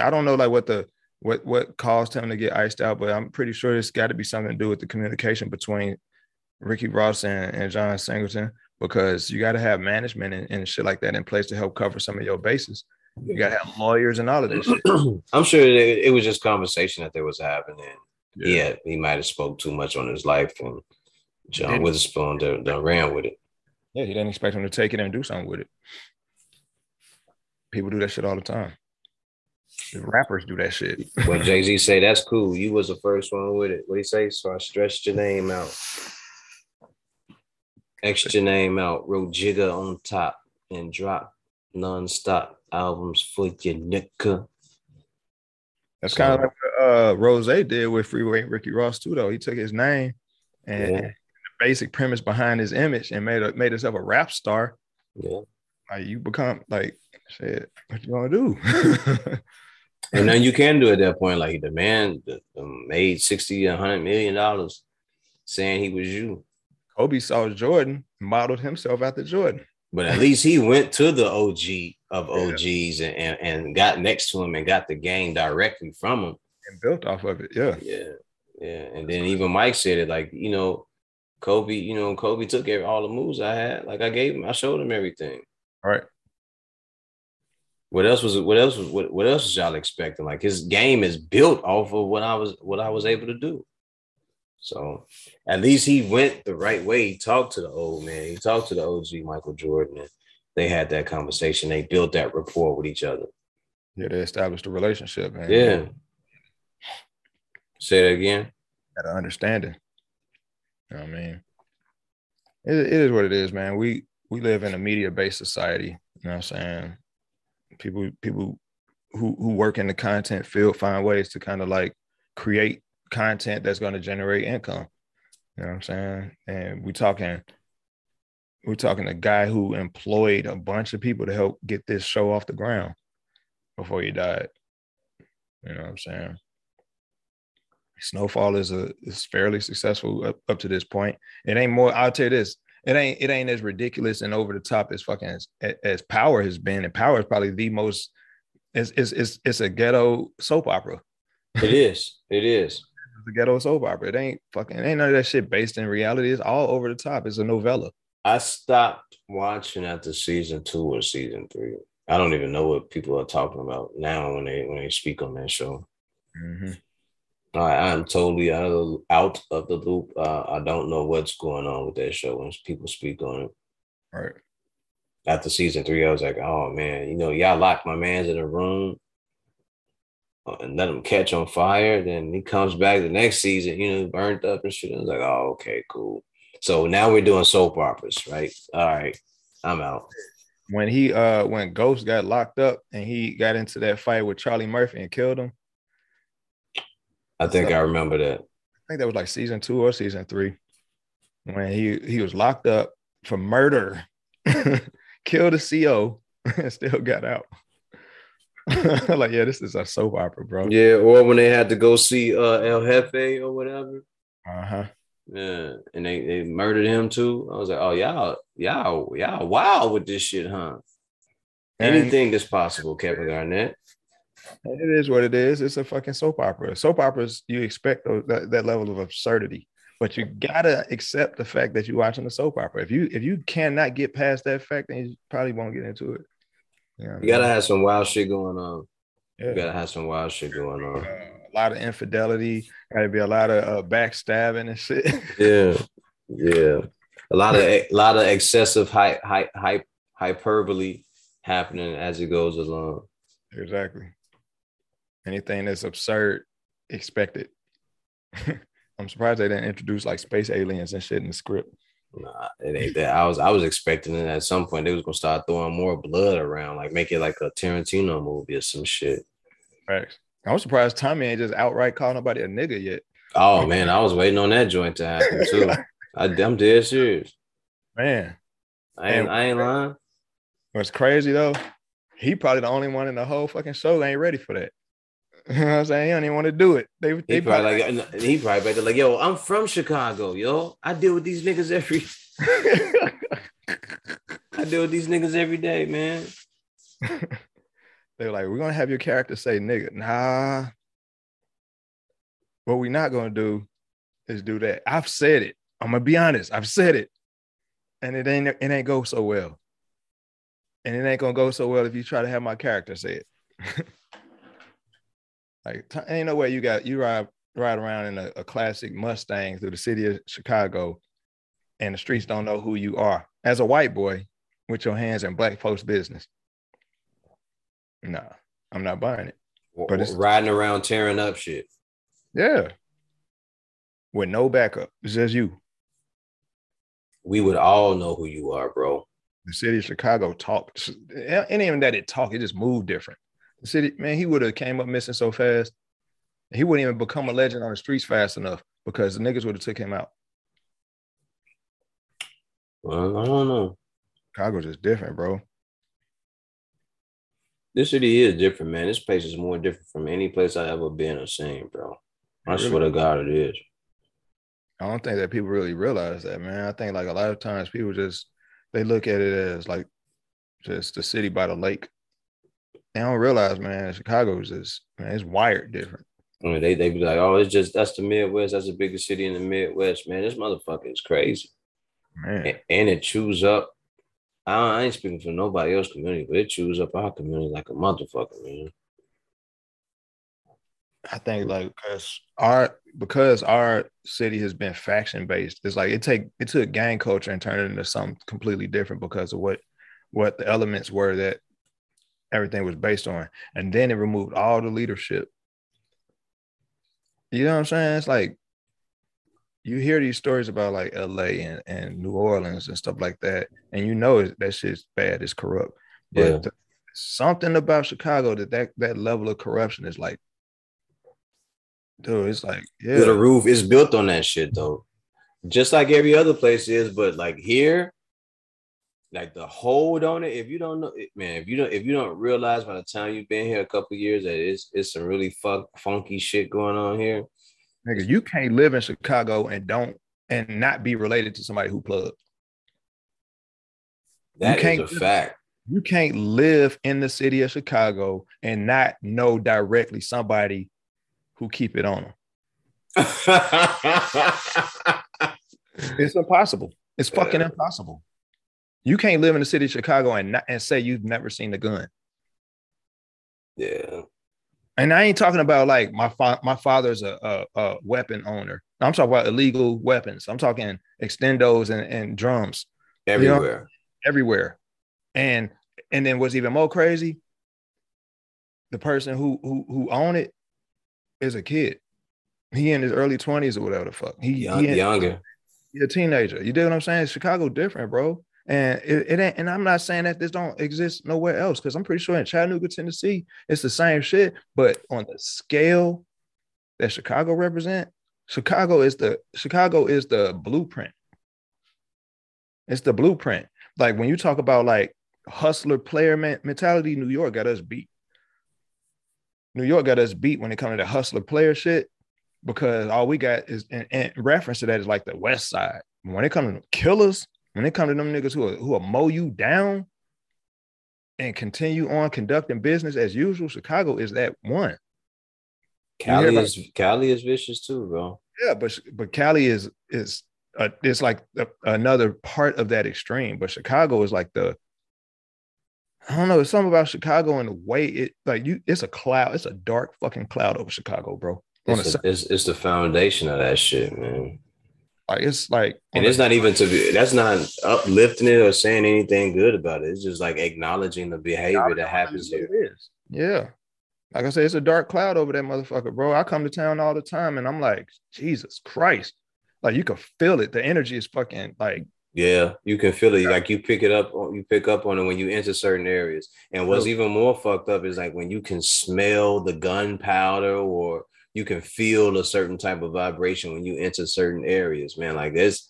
I don't know like what caused him to get iced out, but I'm pretty sure it's got to be something to do with the communication between Ricky Ross and John Singleton, because you got to have management and shit like that in place to help cover some of your bases. You got to have lawyers and all of this shit. I'm sure it was just conversation that they was having. And yeah, he might have spoke too much on his life, and John Witherspoon done ran with it. Yeah, he didn't expect him to take it and do something with it. People do that shit all the time. The rappers do that shit. When Jay-Z say, that's cool, you was the first one with it. What he say? So I stretched your name out. Extra name out. Wrote Jigga on top and dropped non-stop albums for your nigga. That's kind of like what Rose did with Freeway and Ricky Ross too, though. He took his name and the basic premise behind his image and made himself a rap star. Yeah, like you become like shit. What you gonna do? And then you can do at that point. Like the man made $60 to $100 million saying he was you. Kobe saw Jordan, modeled himself after Jordan. But at least he went to the OG of OGs and got next to him and got the game directly from him. And built off of it, yeah. And then even Mike said it, like, you know, Kobe took all the moves I had. Like, I gave him, I showed him everything. All right. What else was y'all expecting? Like, his game is built off of what I was able to do. So at least he went the right way. He talked to the old man. He talked to the OG Michael Jordan. And they had that conversation. They built that rapport with each other. Yeah, they established a relationship, man. Yeah. Say that again. Got an understanding. You know what I mean? It is what it is, man. We live in a media-based society. You know what I'm saying? People who work in the content field find ways to kind of like create content that's going to generate income. You know what I'm saying? And we're talking a guy who employed a bunch of people to help get this show off the ground before he died. You know what I'm saying? Snowfall is fairly successful up to this point. It ain't more, I'll tell you this, it ain't as ridiculous and over the top as fucking as Power has been. And Power is probably the most, it's a ghetto soap opera. It is. The ghetto soap opera. It ain't none of that shit based in reality. It's all over the top. It's a novella. I stopped watching after season 2 or season 3. I don't even know what people are talking about now when they speak on that show. Mm-hmm. I'm totally out of the loop. I don't know what's going on with that show when people speak on it. All right. After season 3, I was like, oh, man, you know, y'all locked my mans in a room and let him catch on fire. Then he comes back the next season, you know, burnt up and shit. I was like, oh, okay, cool. So now we're doing soap operas, right? All right, I'm out. When he when Ghost got locked up and he got into that fight with Charlie Murphy and killed him. I think I remember that. I think that was like season 2 or season 3 when he was locked up for murder. Killed a CO and still got out. Like, yeah, this is a soap opera, bro. Yeah, or when they had to go see El Jefe or whatever. Uh-huh. Yeah, and they murdered him too. I was like, oh, y'all wild with this shit, huh? Anything that's possible, Kevin Garnett. It is what it is. It's a fucking soap opera. Soap operas, you expect that level of absurdity. But you gotta accept the fact that you're watching a soap opera. If you cannot get past that fact, then you probably won't get into it. You know what I mean? Gotta have some wild shit going on. Yeah. You gotta have some wild shit going on. A lot of infidelity. Gotta be a lot of backstabbing and shit. Yeah, yeah. A lot of excessive hyperbole happening as it goes along. Exactly. Anything that's absurd, expect it. I'm surprised they didn't introduce like space aliens and shit in the script. Nah, it ain't that. I was expecting it at some point they was gonna start throwing more blood around, like make it like a Tarantino movie or some shit. Right. I was surprised Tommy ain't just outright call nobody a nigga yet. Oh man, I was waiting on that joint to happen too. I'm dead serious. Man, I ain't lying. What's crazy though? He probably the only one in the whole fucking show that ain't ready for that. You know what I'm saying? He don't even want to do it. They probably like, he probably better like, yo, I'm from Chicago, yo. I deal with these niggas every day, man. They were like, we're gonna have your character say nigga. Nah. What we're not gonna do is do that. I've said it. I'm gonna be honest. I've said it. And it ain't go so well. And it ain't gonna go so well if you try to have my character say it. Like, ain't no way you ride around in a classic Mustang through the city of Chicago and the streets don't know who you are as a white boy with your hands in black folks' business. Nah, I'm not buying it. But it's riding around tearing up shit. Yeah. With no backup. It's just you. We would all know who you are, bro. The city of Chicago talked. It ain't even that it talked. It just moved different. City, man, he would have came up missing so fast. He wouldn't even become a legend on the streets fast enough because the niggas would have took him out. Well, I don't know. Chicago's just different, bro. This city is different, man. This place is more different from any place I've ever been or seen, bro. I swear to God it is. I don't think that people really realize that, man. I think like a lot of times people just, they look at it as like just the city by the lake. I don't realize, man, Chicago's just, man, it's wired different. I mean, they be like, oh, it's just, that's the Midwest. That's the biggest city in the Midwest, man. This motherfucker is crazy. Man. And it chews up. I ain't speaking for nobody else's community, but it chews up our community like a motherfucker, man. I think like because our city has been faction based, it's like it took gang culture and turned it into something completely different because of what the elements were that everything was based on, and then it removed all the leadership. You know what I'm saying? It's like you hear these stories about like LA and New Orleans and stuff like that, and you know that shit's bad, it's corrupt. But yeah. Something about Chicago that level of corruption is like, dude, it's like, yeah. The roof is built on that shit though, just like every other place is, but like here. Like the hold on it, if you don't know, man, if you don't realize by the time you've been here a couple years that it's some really funky shit going on here. Nigga, you can't live in Chicago and not be related to somebody who plugged. That is a fact. You can't live in the city of Chicago and not know directly somebody who keep it on them. It's impossible. It's fucking impossible. You can't live in the city of Chicago and not, and say you've never seen a gun. Yeah. And I ain't talking about like my father's a weapon owner. I'm talking about illegal weapons. I'm talking extendos and drums. Everywhere. You know? Everywhere. And then what's even more crazy, the person who owned it is a kid. He in his early 20s or whatever the fuck. Younger. You're a teenager. You dig what I'm saying? Chicago different, bro. And it ain't, and I'm not saying that this don't exist nowhere else, because I'm pretty sure in Chattanooga, Tennessee, it's the same shit. But on the scale that Chicago represent, Chicago is the blueprint. It's the blueprint. Like when you talk about like hustler player mentality, New York got us beat. New York got us beat when it comes to the hustler player shit, because all we got is, and reference to that is like the West Side. When it comes to killers, when it comes to them niggas who will mow you down and continue on conducting business as usual, Chicago is that one. Cali is vicious too, bro. Yeah, but Cali is it's like another part of that extreme. But Chicago is like the, I don't know, it's something about Chicago and the way it, like you, it's a cloud, it's a dark fucking cloud over Chicago, bro. It's the foundation of that shit, man. Like it's like, and it's not even to be, that's not uplifting it or saying anything good about it. It's just like acknowledging the behavior that happens here. Yeah. Like I said, it's a dark cloud over that motherfucker, bro. I come to town all the time and I'm like, Jesus Christ. Like you can feel it. The energy is fucking like. Yeah, you can feel it. Like you pick up on it when you enter certain areas. And what's even more fucked up is like when you can smell the gunpowder or you can feel a certain type of vibration when you enter certain areas, man. Like this,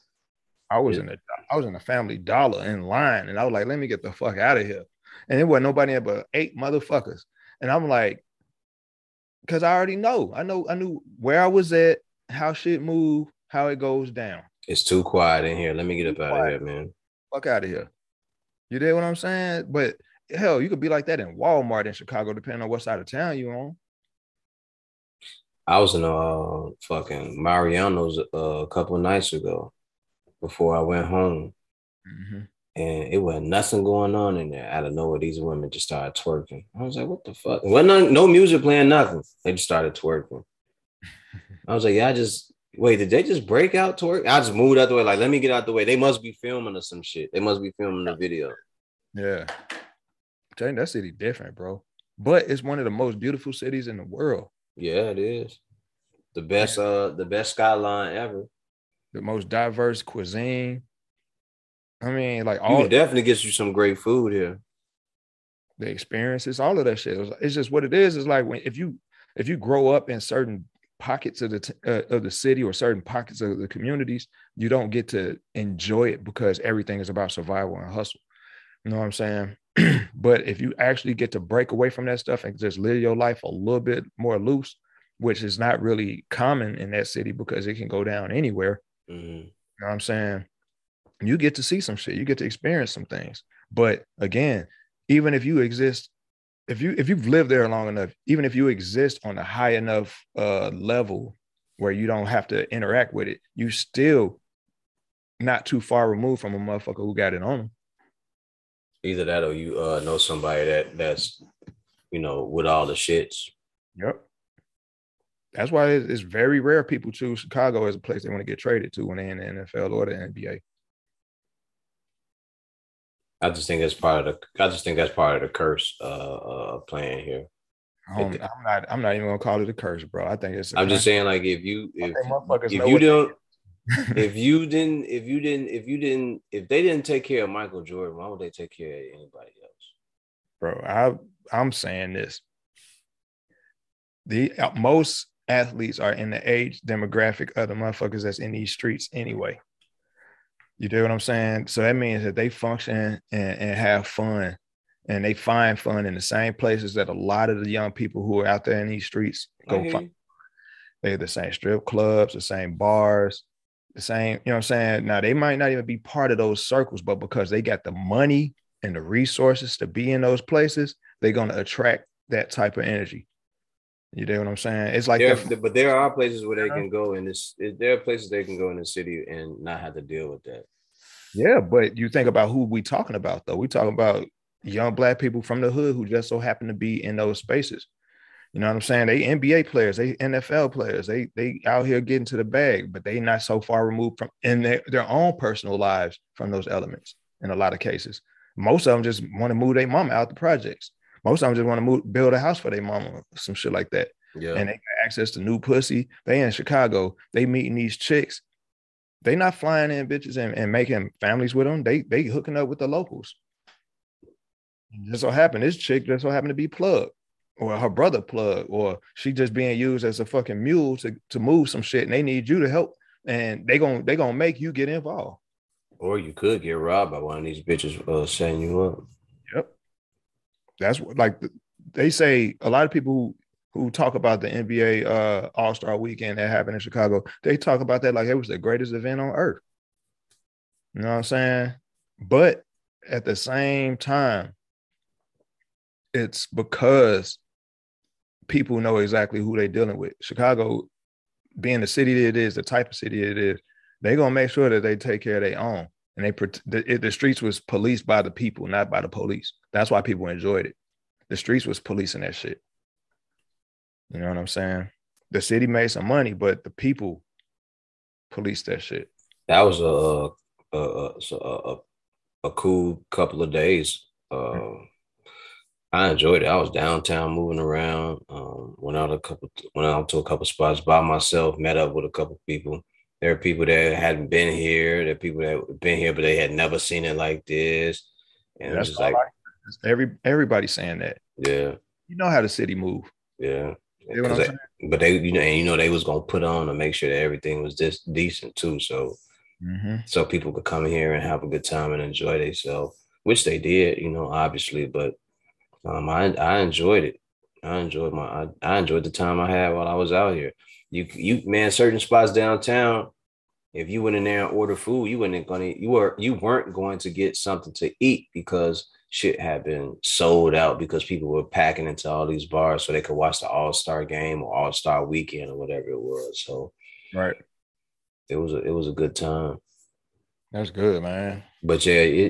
I was in a Family Dollar in line, and I was like, "Let me get the fuck out of here." And it wasn't nobody but 8 motherfuckers, and I'm like, "Cause I already know. I knew where I was at, how shit move, how it goes down." It's too quiet in here. Let me get up out of here, man. Fuck out of here. You dig what I'm saying? But hell, you could be like that in Walmart in Chicago, depending on what side of town you on. I was in fucking Mariano's a couple nights ago before I went home. Mm-hmm. And it wasn't nothing going on in there. Out of nowhere, these women just started twerking. I was like, what the fuck? Well, no music playing, nothing. They just started twerking. I was like, yeah, did they just break out twerk? I just moved out the way. Like, let me get out the way. They must be filming or some shit. They must be filming the video. Yeah. That city different, bro. But it's one of the most beautiful cities in the world. Yeah, it is the best skyline ever. The most diverse cuisine. I mean, like all, you definitely gets you some great food here. The experiences, all of that shit. It's just what it is. It's like when if you grow up in certain pockets of the city or certain pockets of the communities, you don't get to enjoy it because everything is about survival and hustle. You know what I'm saying? But if you actually get to break away from that stuff and just live your life a little bit more loose, which is not really common in that city because it can go down anywhere. Mm-hmm. You know what I'm saying? You get to see some shit. You get to experience some things. But again, even if you exist, if you've lived there long enough, even if you exist on a high enough level where you don't have to interact with it, you still not too far removed from a motherfucker who got it on them. Either that or you know somebody that's, you know, with all the shits. Yep. That's why it's very rare people choose Chicago as a place they want to get traded to when they're in the NFL or the NBA. I just think that's part of the curse of playing here. I'm not even gonna call it a curse, bro. I think it's. I'm just saying, like, if they didn't take care of Michael Jordan, why would they take care of anybody else? Bro, I'm saying this. The most athletes are in the age demographic of the motherfuckers that's in these streets anyway. You do what I'm saying? So that means that they function and have fun, and they find fun in the same places that a lot of the young people who are out there in these streets go find. They're the same strip clubs, the same bars, the same, you know what I'm saying? Now, they might not even be part of those circles, but because they got the money and the resources to be in those places, they're going to attract that type of energy. You know what I'm saying? It's like, but there are places where they can go in this, there are places they can go in the city and not have to deal with that. Yeah, but you think about who we talking about, though. We talking about young black people from the hood who just so happen to be in those spaces. You know what I'm saying? They NBA players, they NFL players, they out here getting to the bag, but they not so far removed from in their own personal lives from those elements in a lot of cases. Most of them just want to move their mama out the projects. Most of them just want to build a house for their mama, some shit like that. Yeah. And they got access to new pussy. They in Chicago, they meeting these chicks. They not flying in bitches and making families with them. They hooking up with the locals. Just so happened, this chick just so happened to be plugged, or her brother plugged, or she just being used as a fucking mule to move some shit, and they need you to help, and they gonna make you get involved. Or you could get robbed by one of these bitches setting you up. Yep. That's what, like, they say a lot of people who talk about the NBA All-Star Weekend that happened in Chicago, they talk about that like it was the greatest event on earth. You know what I'm saying? But at the same time, it's because people know exactly who they're dealing with. Chicago, being the city it is, the type of city it is, they're going to make sure that they take care of their own. And the streets was policed by the people, not by the police. That's why people enjoyed it. The streets was policing that shit. You know what I'm saying? The city made some money, but the people policed that shit. That was a cool couple of days. I enjoyed it. I was downtown moving around. Went out to a couple spots by myself, met up with a couple people. There are people that hadn't been here. There are people that had been here, but they had never seen it like this. And that's just like everybody's saying that. Yeah. You know how the city moved. Yeah. You know what I'm saying? But they, they was going to put on to make sure that everything was this decent too. So, so people could come here and have a good time and enjoy themselves, which they did, obviously, but I enjoyed it. I enjoyed the time I had while I was out here. Man, certain spots downtown, if you went in there and ordered food, you weren't going to get something to eat because shit had been sold out, because people were packing into all these bars so they could watch the All-Star Game or All-Star Weekend or whatever it was. So, right, it was a good time. That's good, man. But yeah,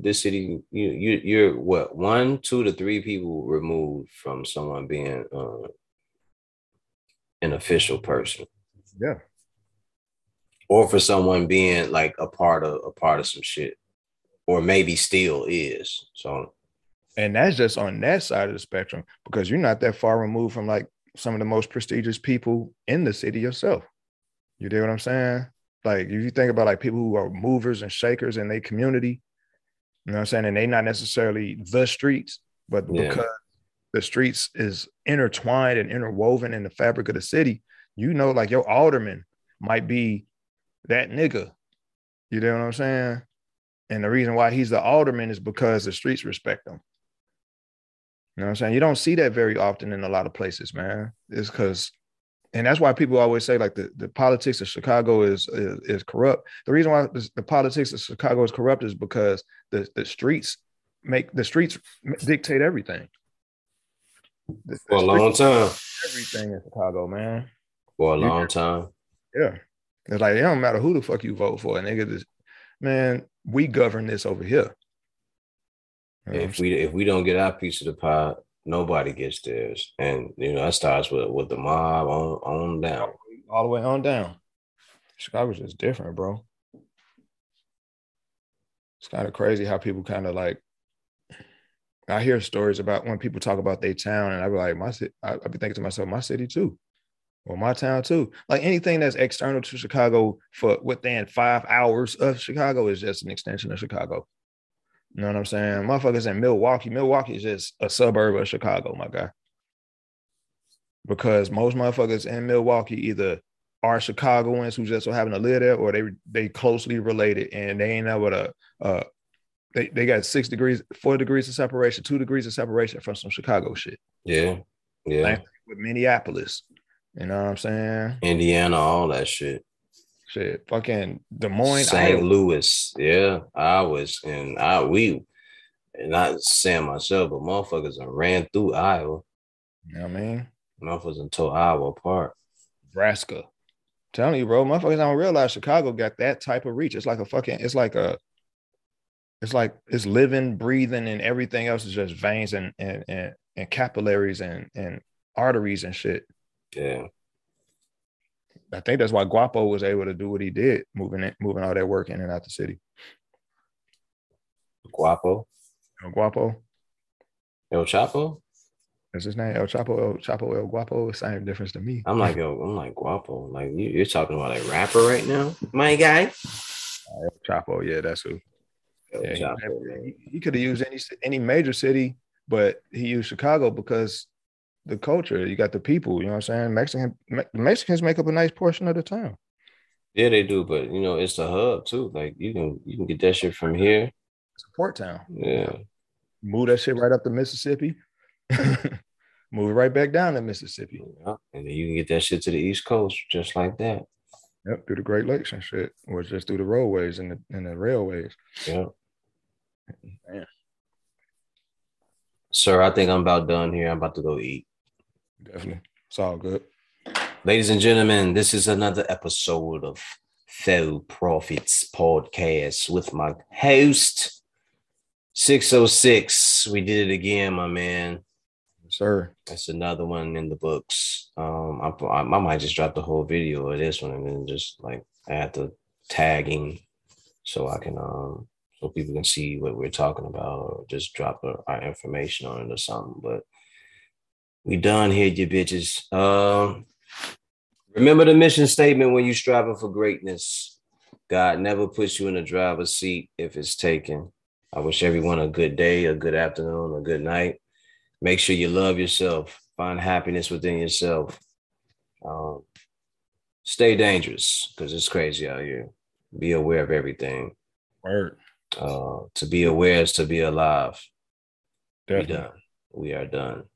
this city, you're what, 1, 2 to 3 people removed from someone being an official person. Yeah. Or for someone being like a part of some shit, or maybe still is. So, and that's just on that side of the spectrum, because you're not that far removed from like some of the most prestigious people in the city yourself. You know what I'm saying? Like, if you think about like people who are movers and shakers in their community, you know what I'm saying? And they not necessarily the streets, but because the streets is intertwined and interwoven in the fabric of the city, like your alderman might be that nigga. You know what I'm saying? And the reason why he's the alderman is because the streets respect him. You know what I'm saying? You don't see that very often in a lot of places, man. It's because... And that's why people always say like the politics of Chicago is corrupt. The reason why the politics of Chicago is corrupt is because the streets dictate everything. For a long time. Everything in Chicago, man. For a long time. Yeah. It's like, it don't matter who the fuck you vote for. And nigga, we govern this over here. You know if we don't get our piece of the pie, nobody gets theirs. And, that starts with the mob on down. All the way on down. Chicago's just different, bro. It's kind of crazy how people kind of like, I hear stories about when people talk about their town, and I be like, I be thinking to myself, my city too, or my town too. Like anything that's external to Chicago for within 5 hours of Chicago is just an extension of Chicago. You know what I'm saying? Motherfuckers in Milwaukee. Milwaukee is just a suburb of Chicago, my guy. Because most motherfuckers in Milwaukee either are Chicagoans who just so happen to live there, or they closely related, and they ain't able to. They got 6 degrees, 4 degrees of separation, 2 degrees of separation from some Chicago shit. Yeah, yeah. Like with Minneapolis, you know what I'm saying? Indiana, all that shit. Shit, fucking Des Moines, St. Louis, yeah. Not saying myself, but motherfuckers ran through Iowa. You know what I mean? Motherfuckers tore Iowa apart. Nebraska, I'm telling you, bro. Motherfuckers don't realize Chicago got that type of reach. It's like a it's like it's living, breathing, and everything else is just veins and capillaries and arteries and shit. Yeah. I think that's why Guapo was able to do what he did, moving all that work in and out the city. Guapo. El Chapo? That's his name. El Chapo, El Guapo. Same difference to me. I'm like Guapo. Like you're talking about a rapper right now, my guy. El Chapo, yeah, that's who. He could have used any major city, but he used Chicago because the culture, you got the people, you know what I'm saying? Mexicans make up a nice portion of the town. Yeah, they do, but you know, it's the hub too. Like you can get that shit from here. It's a port town. Yeah. Move that shit right up to Mississippi. Move it right back down to Mississippi. Yeah. And then you can get that shit to the East Coast just like that. Yep, through the Great Lakes and shit, or just through the roadways and the railways. Yeah. Man. Sir, I think I'm about done here. I'm about to go eat. Definitely. It's all good. Ladies and gentlemen, this is another episode of Folks Profits Podcast with my host, 606. We did it again, my man. Sir, that's another one in the books. I might just drop the whole video of this one and then just like add the tagging so I can so people can see what we're talking about, or just drop our information on it or something. But we done here, you bitches. Remember the mission statement when you striving for greatness. God never puts you in the driver's seat if it's taken. I wish everyone a good day, a good afternoon, a good night. Make sure you love yourself. Find happiness within yourself. Stay dangerous because it's crazy out here. Be aware of everything. Word. To be aware is to be alive. Definitely. We are done.